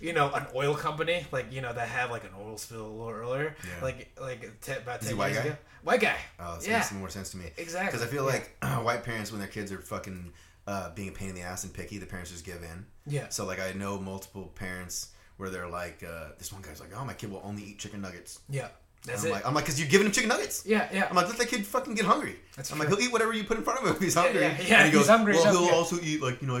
you know, an oil company, like, you know, that had like an oil spill a little earlier, about 10 years ago. White guy. Oh, that makes more sense to me. Exactly. Because I feel like white parents, when their kids are fucking being a pain in the ass and picky, the parents just give in. Yeah. So, like, I know multiple parents where they're like, this one guy's like, oh, my kid will only eat chicken nuggets. Yeah. That's it. Like, I'm like, because you're giving him chicken nuggets. Yeah. I'm like, let that kid fucking get hungry. That's true. Like, he'll eat whatever you put in front of him if he's hungry. Yeah. And he goes, well, he'll also eat, like, you know,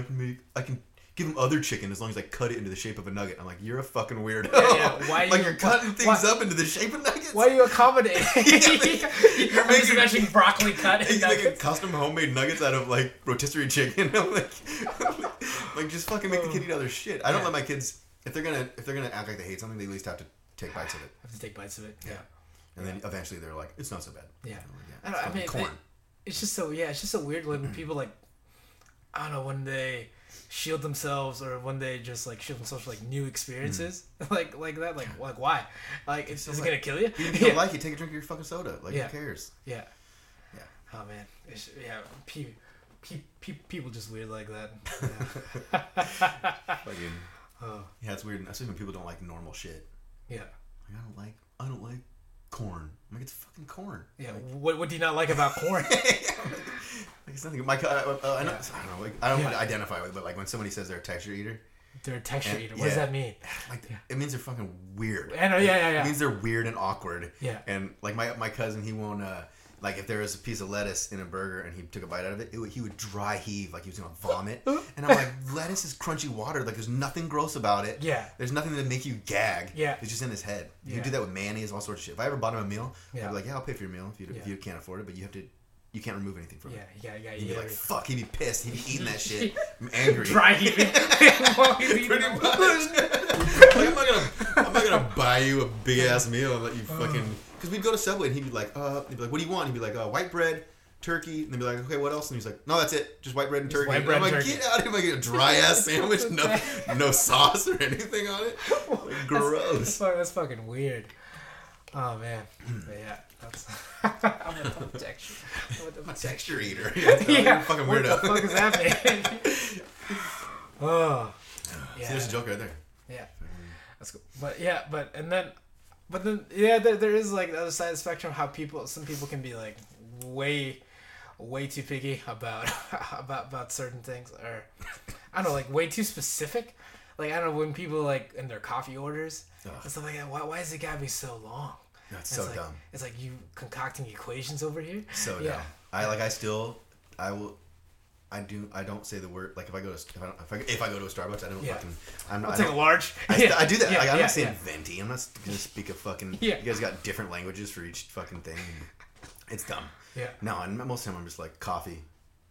I can give him other chicken as long as I cut it into the shape of a nugget. I'm like, you're a fucking weirdo. Yeah. Why? Like, you're cutting things up into the shape of nuggets. Why are you accommodating? You're making broccoli cut. He's making custom homemade nuggets out of, like, rotisserie chicken. I'm like, just fucking make the kid eat other shit. I don't let my kids, if they're gonna act like they hate something, they at least have to take bites of it. I have to take bites of it. Yeah. And then eventually they're like, it's not so bad. Yeah. Like, I mean, corn. It's just so weird when people, like, I don't know, when they shield themselves or when they just, like, shield themselves for, like, new experiences like that. Like, why? Like, is it going to kill you? You don't like it. Take a drink of your fucking soda. Like, who cares? Yeah. Oh, man. People just weird like that. Yeah. Fucking. Oh. Yeah, it's weird. Especially when people don't like normal shit. Yeah. I don't like corn. I'm like, it's fucking corn. Yeah, like, what do you not like about corn? Like, it's nothing. I don't want to identify with it, but like when somebody says they're a texture eater. They're a texture eater. What does that mean? Like, it means they're fucking weird. And it means they're weird and awkward. Yeah. And like my cousin, he won't. Like if there was a piece of lettuce in a burger and he took a bite out of it, he would dry heave like he was gonna vomit. And I'm like, lettuce is crunchy water. Like there's nothing gross about it. Yeah. There's nothing that make you gag. Yeah. It's just in his head. You can do that with mayonnaise, all sorts of shit. If I ever bought him a meal, I'd be like, yeah, I'll pay for your meal if you can't afford it, but you can't remove anything from it. Yeah. He'd be like, fuck, he'd be pissed. He'd be eating that shit. I'm angry. Dry heaving. Pretty much. Like, I'm not gonna buy you a big ass meal and let you fucking. Because we'd go to Subway and he'd be like, what do you want? He'd be like, white bread, turkey. And they'd be like, okay, what else? And he's like, no, that's it. Just white bread and turkey. I'm like, get out of here. Like a dry ass sandwich. No sauce or anything on it. Like, gross. That's fucking weird. Oh, man. But yeah. I'm a texture eater. Yeah. Fucking weirdo. What the fuck is happening? Oh. Yeah. See, there's a joke right there. Yeah. That's cool. But then, there is like the other side of the spectrum. How some people can be like way too picky about certain things, or I don't know, like way too specific. Like I don't know when people like in their coffee orders and stuff like that. Why does it gotta be so long? That's so dumb. It's like you concocting equations over here. So dumb. I don't say the word. Like if I go to a Starbucks, I don't fucking. I'll take a large. I do that. I'm not saying venti. I'm not gonna speak a fucking. Yeah. You guys got different languages for each fucking thing. It's dumb. Yeah. No, and most of the time I'm just like coffee,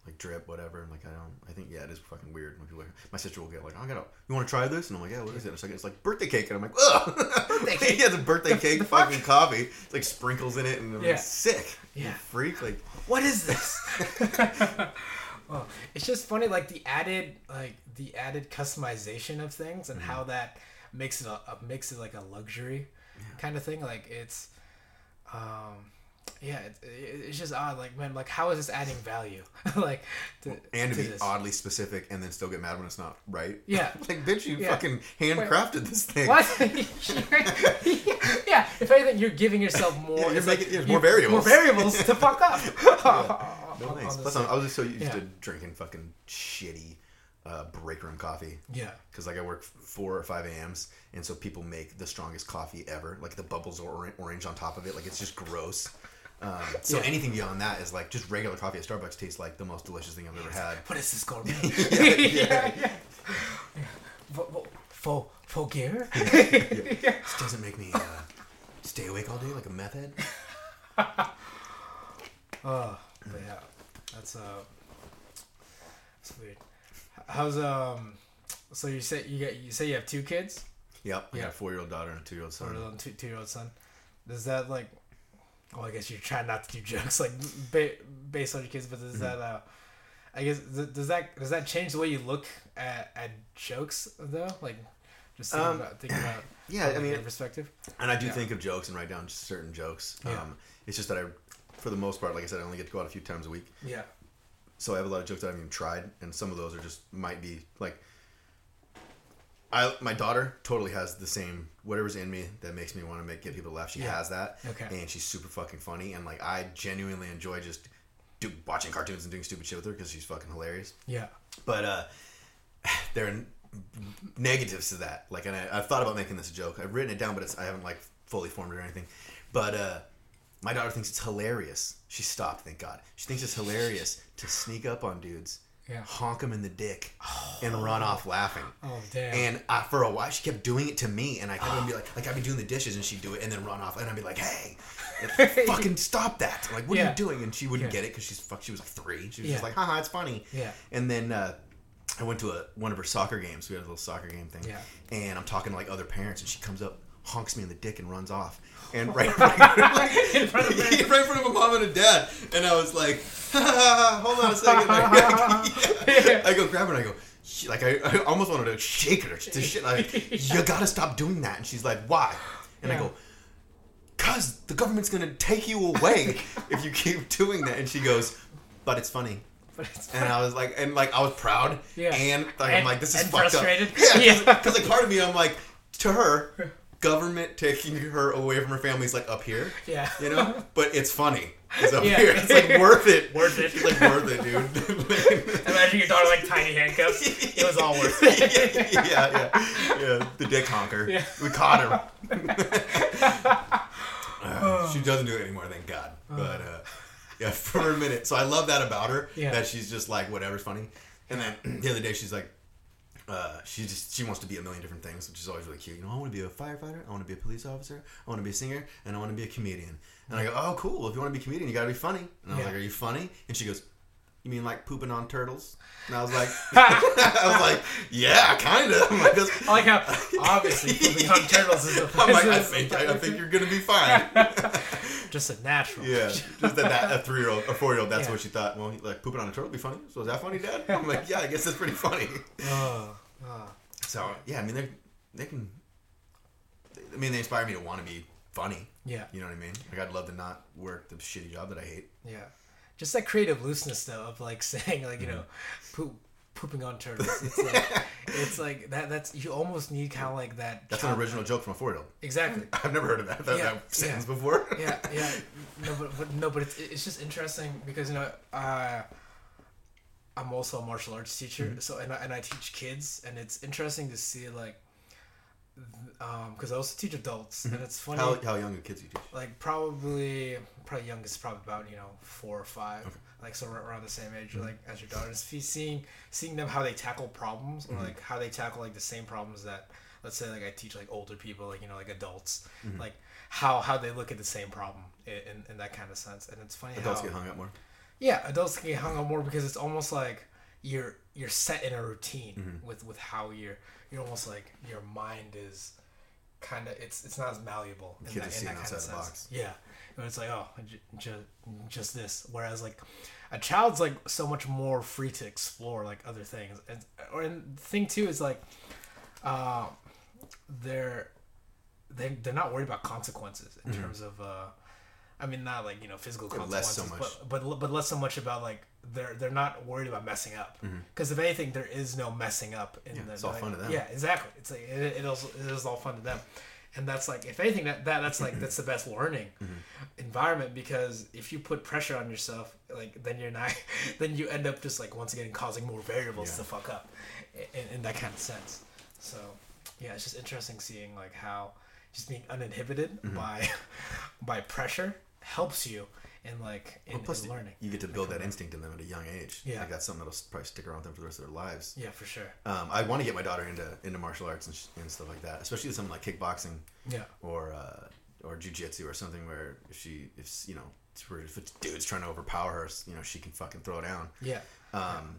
like drip, whatever. I'm like I think it is fucking weird when people. Like, my sister will get like, you want to try this? And I'm like, yeah, what is it? It's like birthday cake, and I'm like, ugh. Birthday cake. It's a birthday cake, fucking coffee. It's like sprinkles in it, and I'm like, sick. Yeah. Freak. Like, what is this? Oh, it's just funny, like the added customization of things and how that makes it a like a luxury kind of thing. Like it's, it's just odd. Like man, like how is this adding value? Like to be oddly specific and then still get mad when it's not right. Yeah, like bitch, you fucking handcrafted this thing. What? Yeah. If anything, you're giving yourself more. You're making more variables. More variables to fuck up. Yeah. No, nice. Plus, I was just so used to drinking fucking shitty break room coffee. Yeah. Because like I work 4 or 5 a.m.s, and so people make the strongest coffee ever. Like the bubbles are orange on top of it. Like it's just gross. So anything beyond that is like just regular coffee at Starbucks tastes like the most delicious thing I've ever had. What is this called? Faux gear? This doesn't make me stay awake all day like a meth head. But yeah, that's weird. How's so you say you have 2 kids? Yep, I got a 4-year-old daughter and a 2-year-old son. 4-year-old and 2-year-old son. Does that like? Well, I guess you're trying not to do jokes like based on your kids, but does that? I guess does that change the way you look at jokes though? Like just thinking about I mean, perspective. And I do think of jokes and write down certain jokes. It's just that I. For the most part, like I said, I only get to go out a few times a week. Yeah. So I have a lot of jokes that I haven't even tried, and some of those are just might be like. My daughter totally has the same whatever's in me that makes me want to get people to laugh. She has that, and she's super fucking funny. And like I genuinely enjoy just watching cartoons and doing stupid shit with her because she's fucking hilarious. Yeah. But there are negatives to that. Like, and I've thought about making this a joke. I've written it down, but I haven't like fully formed it or anything. But my daughter thinks it's hilarious. She stopped, thank God. She thinks it's hilarious to sneak up on dudes, honk them in the dick, and run off laughing. Oh, damn. And for a while, she kept doing it to me, and I kept be like I'd be doing the dishes, and she'd do it, and then run off. And I'd be like, hey, fucking stop that. I'm like, what are you doing? And she wouldn't get it, because she was like 3. She was just like, haha, it's funny. Yeah. And then I went to one of her soccer games. We had a little soccer game thing. Yeah. And I'm talking to like other parents, and she comes up, honks me in the dick, and runs off. And right in front of a mom and a dad. And I was like, hold on a second. I go grab her and I go, I almost wanted to shake her to shit. Like, you gotta stop doing that. And she's like, why? And I go, cause the government's gonna take you away if you keep doing that. And she goes, but it's funny. And I was like, I was proud. Yeah. And I'm like, this is fucked up. Yeah. Because like part of me, I'm like, to her, government taking her away from her family's like up here. Yeah. You know? But it's funny. It's up here. It's like worth it. Worth it. It's like worth it, dude. Imagine your daughter like tiny handcuffs. It was all worth it. Yeah. The dick honker. Yeah. We caught him. She doesn't do it anymore, thank God. But yeah, for a minute. So I love that about her. Yeah. That she's just like whatever's funny. And then the other day she's like, she wants to be a million different things, which is always really cute. You know, I want to be a firefighter, I want to be a police officer, I want to be a singer, and I want to be a comedian. And I go, oh, cool. If you want to be a comedian, you got to be funny. And I was like, are you funny? And she goes, you mean like pooping on turtles? And I was like, yeah, kind of. I like how obviously pooping on turtles is a I'm like, I think you're going to be fine. Just a natural. Yeah, just a 3-year-old, a 4-year-old, that's what she thought. Well, like pooping on a turtle would be funny. So is that funny, Dad? I'm like, yeah, I guess that's pretty funny. So, yeah, I mean, they inspire me to want to be funny. Yeah. You know what I mean? Like, I'd love to not work the shitty job that I hate. Yeah. Just that creative looseness, though, of, like, saying, like, you know, pooping on turtles. It's like that's, you almost need kind of like that. That's an original joke from a 4-year-old. Exactly. I've never heard of that sentence before. Yeah. No, but it's just interesting because, you know, I'm also a martial arts teacher, so I teach kids, and it's interesting to see like, because I also teach adults, and it's funny. How young are kids you teach? Like probably youngest, probably about 4 or 5, like so around the same age, like as your daughters. Seeing them how they tackle problems, or like how they tackle like the same problems that, let's say like I teach like older people, like like adults, like how they look at the same problem in that kind of sense, and it's funny. Adults get hung up more. Yeah, adults get hung up more because it's almost like you're set in a routine with how you're almost like your mind is kind of it's not as malleable in that kind of sense. The box. Yeah, and it's like just this. Whereas like a child's like so much more free to explore like other things, and the thing too is like they're not worried about consequences in terms of. I mean, not like physical consequences, less so much. But less so much about like they're not worried about messing up because if anything, there is no messing up. It's all fun to them. Yeah, exactly. It's like it is all fun to them, and that's like if anything that's like that's the best learning environment because if you put pressure on yourself, like then you end up just like once again causing more variables to fuck up, in that kind of sense. So yeah, it's just interesting seeing like how just being uninhibited by pressure. Helps you in like in learning. You get to build that instinct in them at a young age. Yeah, like that's something that'll probably stick around with them for the rest of their lives. Yeah, for sure. I want to get my daughter into martial arts and stuff like that, especially something like kickboxing. Yeah, or jiu-jitsu or something where if a dude's trying to overpower her, she can fucking throw it down. Yeah. But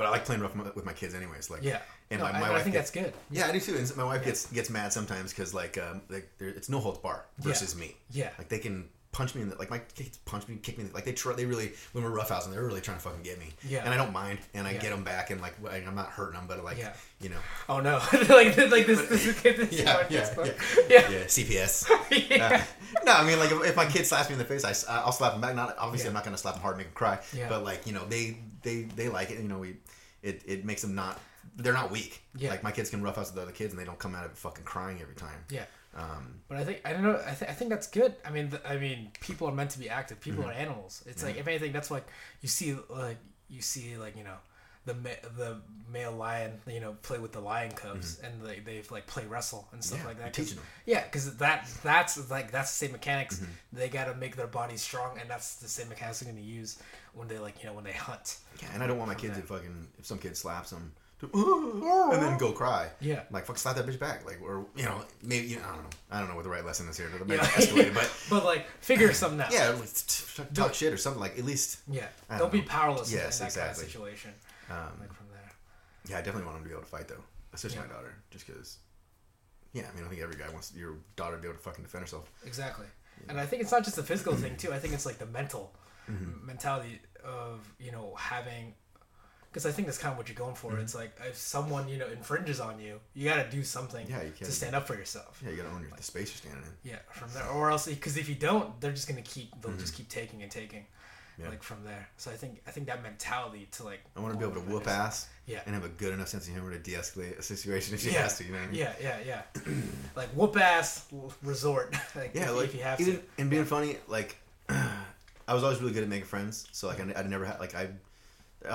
I like playing rough with my kids anyways. Like, yeah. And my wife, I think that's good. Yeah, I do too. And my wife gets mad sometimes because like it's no holds bar versus me. Yeah. Like they can. Punch me in the like my kids punch me, kick me in the, like they really when we're roughhousing they were really trying to fucking get me. Yeah. And I don't mind and I get them back and like I'm not hurting them but like Oh no. like this Yeah. CPS. No, I mean like if my kid slaps me in the face I'll slap them back. Not obviously I'm not going to slap them hard and make them cry. Yeah. But like they like it it makes them they're not weak. Yeah. Like my kids can roughhouse with other kids and they don't come out of it fucking crying every time. Yeah. But I think I think that's good. I mean people are meant to be active. People are animals. It's like if anything that's like you see the male lion play with the lion cubs and they've like play wrestle and stuff like that. Teaching them. Yeah, because that's the same mechanics. They gotta make their bodies strong and that's the same mechanics they're gonna use when they when they hunt. Yeah, and I don't want my kids to fucking if some kid slaps them. And then go cry. Yeah. Like, fuck, slap that bitch back. Like, or, maybe, I don't know. I don't know what the right lesson is here. Maybe escalated, but, like, figure something out. Yeah, like, talk shit or something. Like, at least. Yeah. Don't be powerless in that kind of situation. Like, from there. Yeah, I definitely want them to be able to fight, though. Especially my daughter. Just because, I mean, I think every guy wants your daughter to be able to fucking defend herself. Exactly. Yeah. And I think it's not just the physical thing, too. I think it's, like, the mentality of, having... Because I think that's kind of what you're going for. It's like if someone infringes on you, you got to do something to stand up for yourself. Yeah, you got to own the space you're standing in. Yeah, from there, or else because if you don't, they're just gonna keep taking and taking. yeah. like from there. So I think that mentality to like I want to be able to whoop ass, yeah, and have a good enough sense of humor to de-escalate a situation if she has to, you know what I mean? Yeah. Like whoop ass resort, like, yeah, like if you have even, to. And being funny, like I was always really good at making friends, so like I never had like I've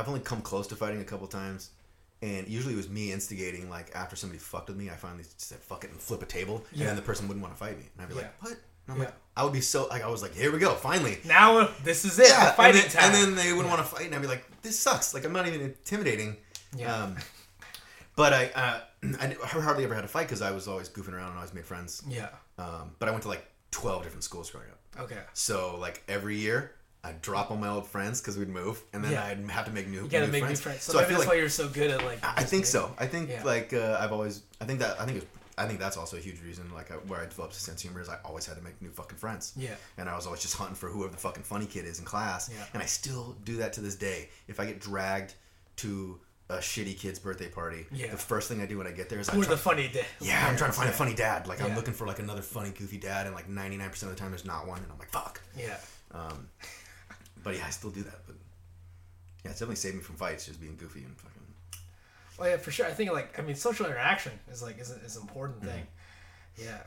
only come close to fighting a couple times. And usually it was me instigating, like, after somebody fucked with me, I finally said, fuck it, and flip a table. Yeah. And then the person wouldn't want to fight me. And I'd be like, what? And I'm like, I would be so, like, I was like, here we go, finally. Now, this is it. Yeah. Fighting time. And then they wouldn't want to fight. And I'd be like, this sucks. Like, I'm not even intimidating. Yeah. But I hardly ever had a fight because I was always goofing around and always made friends. Yeah. But I went to, like, 12 different schools growing up. Okay. So, like, every year, I'd drop all my old friends because we'd move, and then I'd have to make new friends. So maybe that's like, why you're so good at like. I think so. I think like I've always. I think that's also a huge reason. Like where I developed a sense of humor is I always had to make new fucking friends. Yeah. And I was always just hunting for whoever the fucking funny kid is in class. Yeah. And I still do that to this day. If I get dragged to a shitty kid's birthday party, the first thing I do when I get there is I'm trying to find a funny dad. Like I'm looking for like another funny goofy dad, and like 99% of the time there's not one, and I'm like fuck. Yeah. But yeah, I still do that. But yeah, it's definitely saved me from fights, just being goofy and fucking. Well, yeah, for sure. I think like social interaction is an important thing. Yeah,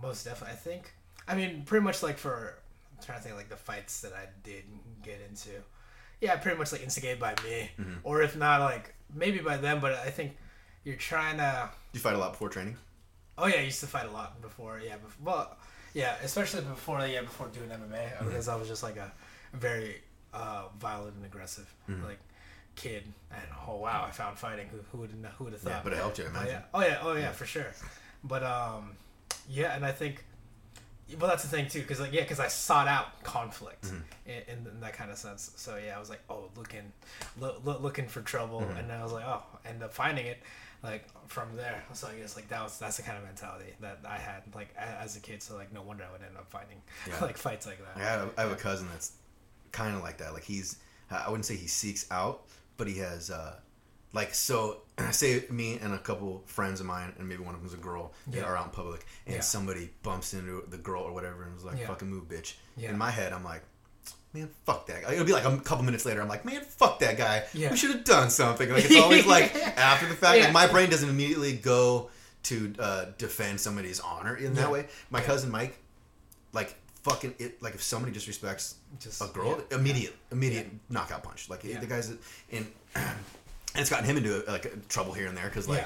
most definitely. I think. I mean, pretty much like I'm trying to think like the fights that I did get into. Yeah, pretty much like instigated by me, or if not, like maybe by them. But I think you're trying to. Did you fight a lot before training? Oh yeah, I used to fight a lot before. Yeah, well, yeah, especially before doing MMA, because I was just like a very violent and aggressive like kid, and oh wow, I found fighting. Who would have thought? Yeah, but it helped you, imagine. Oh yeah, for sure. But yeah, and I think, well, that's the thing too, because like because I sought out conflict in that kind of sense. So yeah, I was like, oh, looking for trouble, and then I was like, oh, end up finding it. Like from there, so I guess like that's the kind of mentality that I had like as a kid. So like no wonder I would end up finding like fights like that. Yeah, I have a cousin that's kind of like that. Like he's I wouldn't say he seeks out, but he has like so. Say me and a couple friends of mine, and maybe one of them's a girl, they are out in public, and somebody bumps into the girl or whatever, and was like fucking move, bitch. Yeah. In my head, I'm like, man, fuck that guy. It'll be like a couple minutes later, I'm like, man, fuck that guy. Yeah. We should have done something. Like it's always like after the fact. Yeah. Like my brain doesn't immediately go to defend somebody's honor in that way. My cousin Mike, like fucking it. Like if somebody disrespects a girl, immediate knockout punch. Like the guys that and it's gotten him into like trouble here and there because like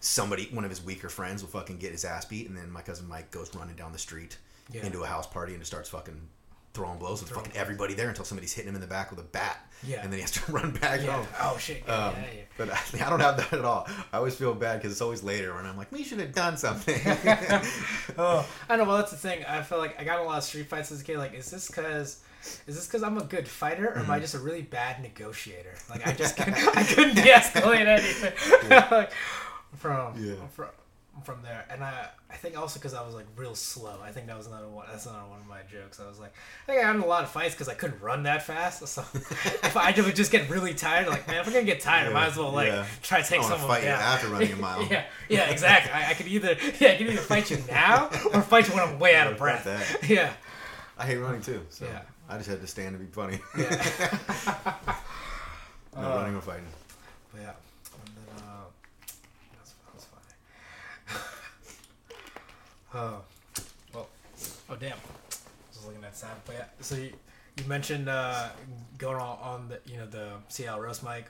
somebody, one of his weaker friends, will fucking get his ass beat, and then my cousin Mike goes running down the street into a house party and just starts fucking. Throwing blows with fucking everybody there until somebody's hitting him in the back with a bat, and then he has to run back home. Oh shit! Yeah. But I don't have that at all. I always feel bad because it's always later when I'm like, we should have done something. Oh, I know. Well, that's the thing. I feel like I got in a lot of street fights as a kid. Like, is this because I'm a good fighter, or am I just a really bad negotiator? Like, I just couldn't de-escalate anything. Like, from there, and I think also because I was like real slow. I think that was another one of my jokes. I was like, I think I had a lot of fights because I couldn't run that fast. So if I would just get really tired, like man, if I'm gonna get tired, I might as well like try to take someone down after running a mile. yeah, exactly. I could either fight you now or fight you when I'm way out of breath. Yeah, I hate running too. So I just had to stand to be funny. No running or fighting. But yeah. Oh damn! I was looking at Sam, but yeah. So you mentioned going on the the Seattle roast mic,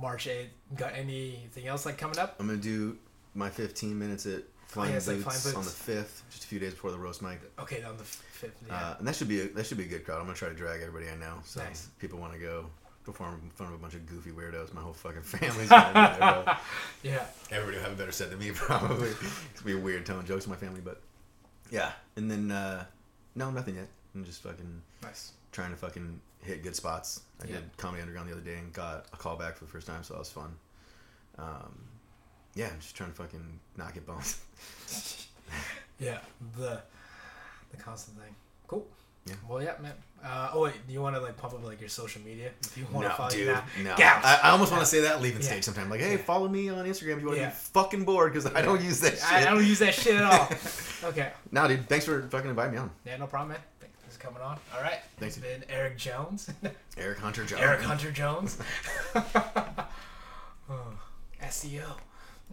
March 8th. Got anything else like coming up? I'm gonna do my 15 minutes at Flying Boots on the 5th, just a few days before the roast mic. Okay, on the 5th. Yeah. And that should be a good crowd. I'm gonna try to drag everybody I know. So nice. People want to go perform in front of a bunch of goofy weirdos. My whole fucking family's gonna be there. Yeah. Everybody will have a better set than me probably. It's gonna be a weird telling jokes in my family, but yeah. And then no, nothing yet. I'm just fucking nice. Trying to fucking hit good spots. I did Comedy Underground the other day and got a call back for the first time, so that was fun. Yeah, I'm just trying to fucking not get boned. Yeah, the constant thing. Cool. Yeah. Well, yeah, man. Wait, do you want to like pump up like your social media? If you want to follow me now, I almost want to say that leaving stage sometime. Like, hey, follow me on Instagram if you want to be fucking bored because I don't use that shit. I don't use that shit at all. Okay. Nah, dude. Thanks for fucking inviting me on. Yeah, no problem, man. Thanks. is coming on. All right. Thanks. It's been Eric Jones. Eric Hunter Jones. Eric Hunter Jones. SEO.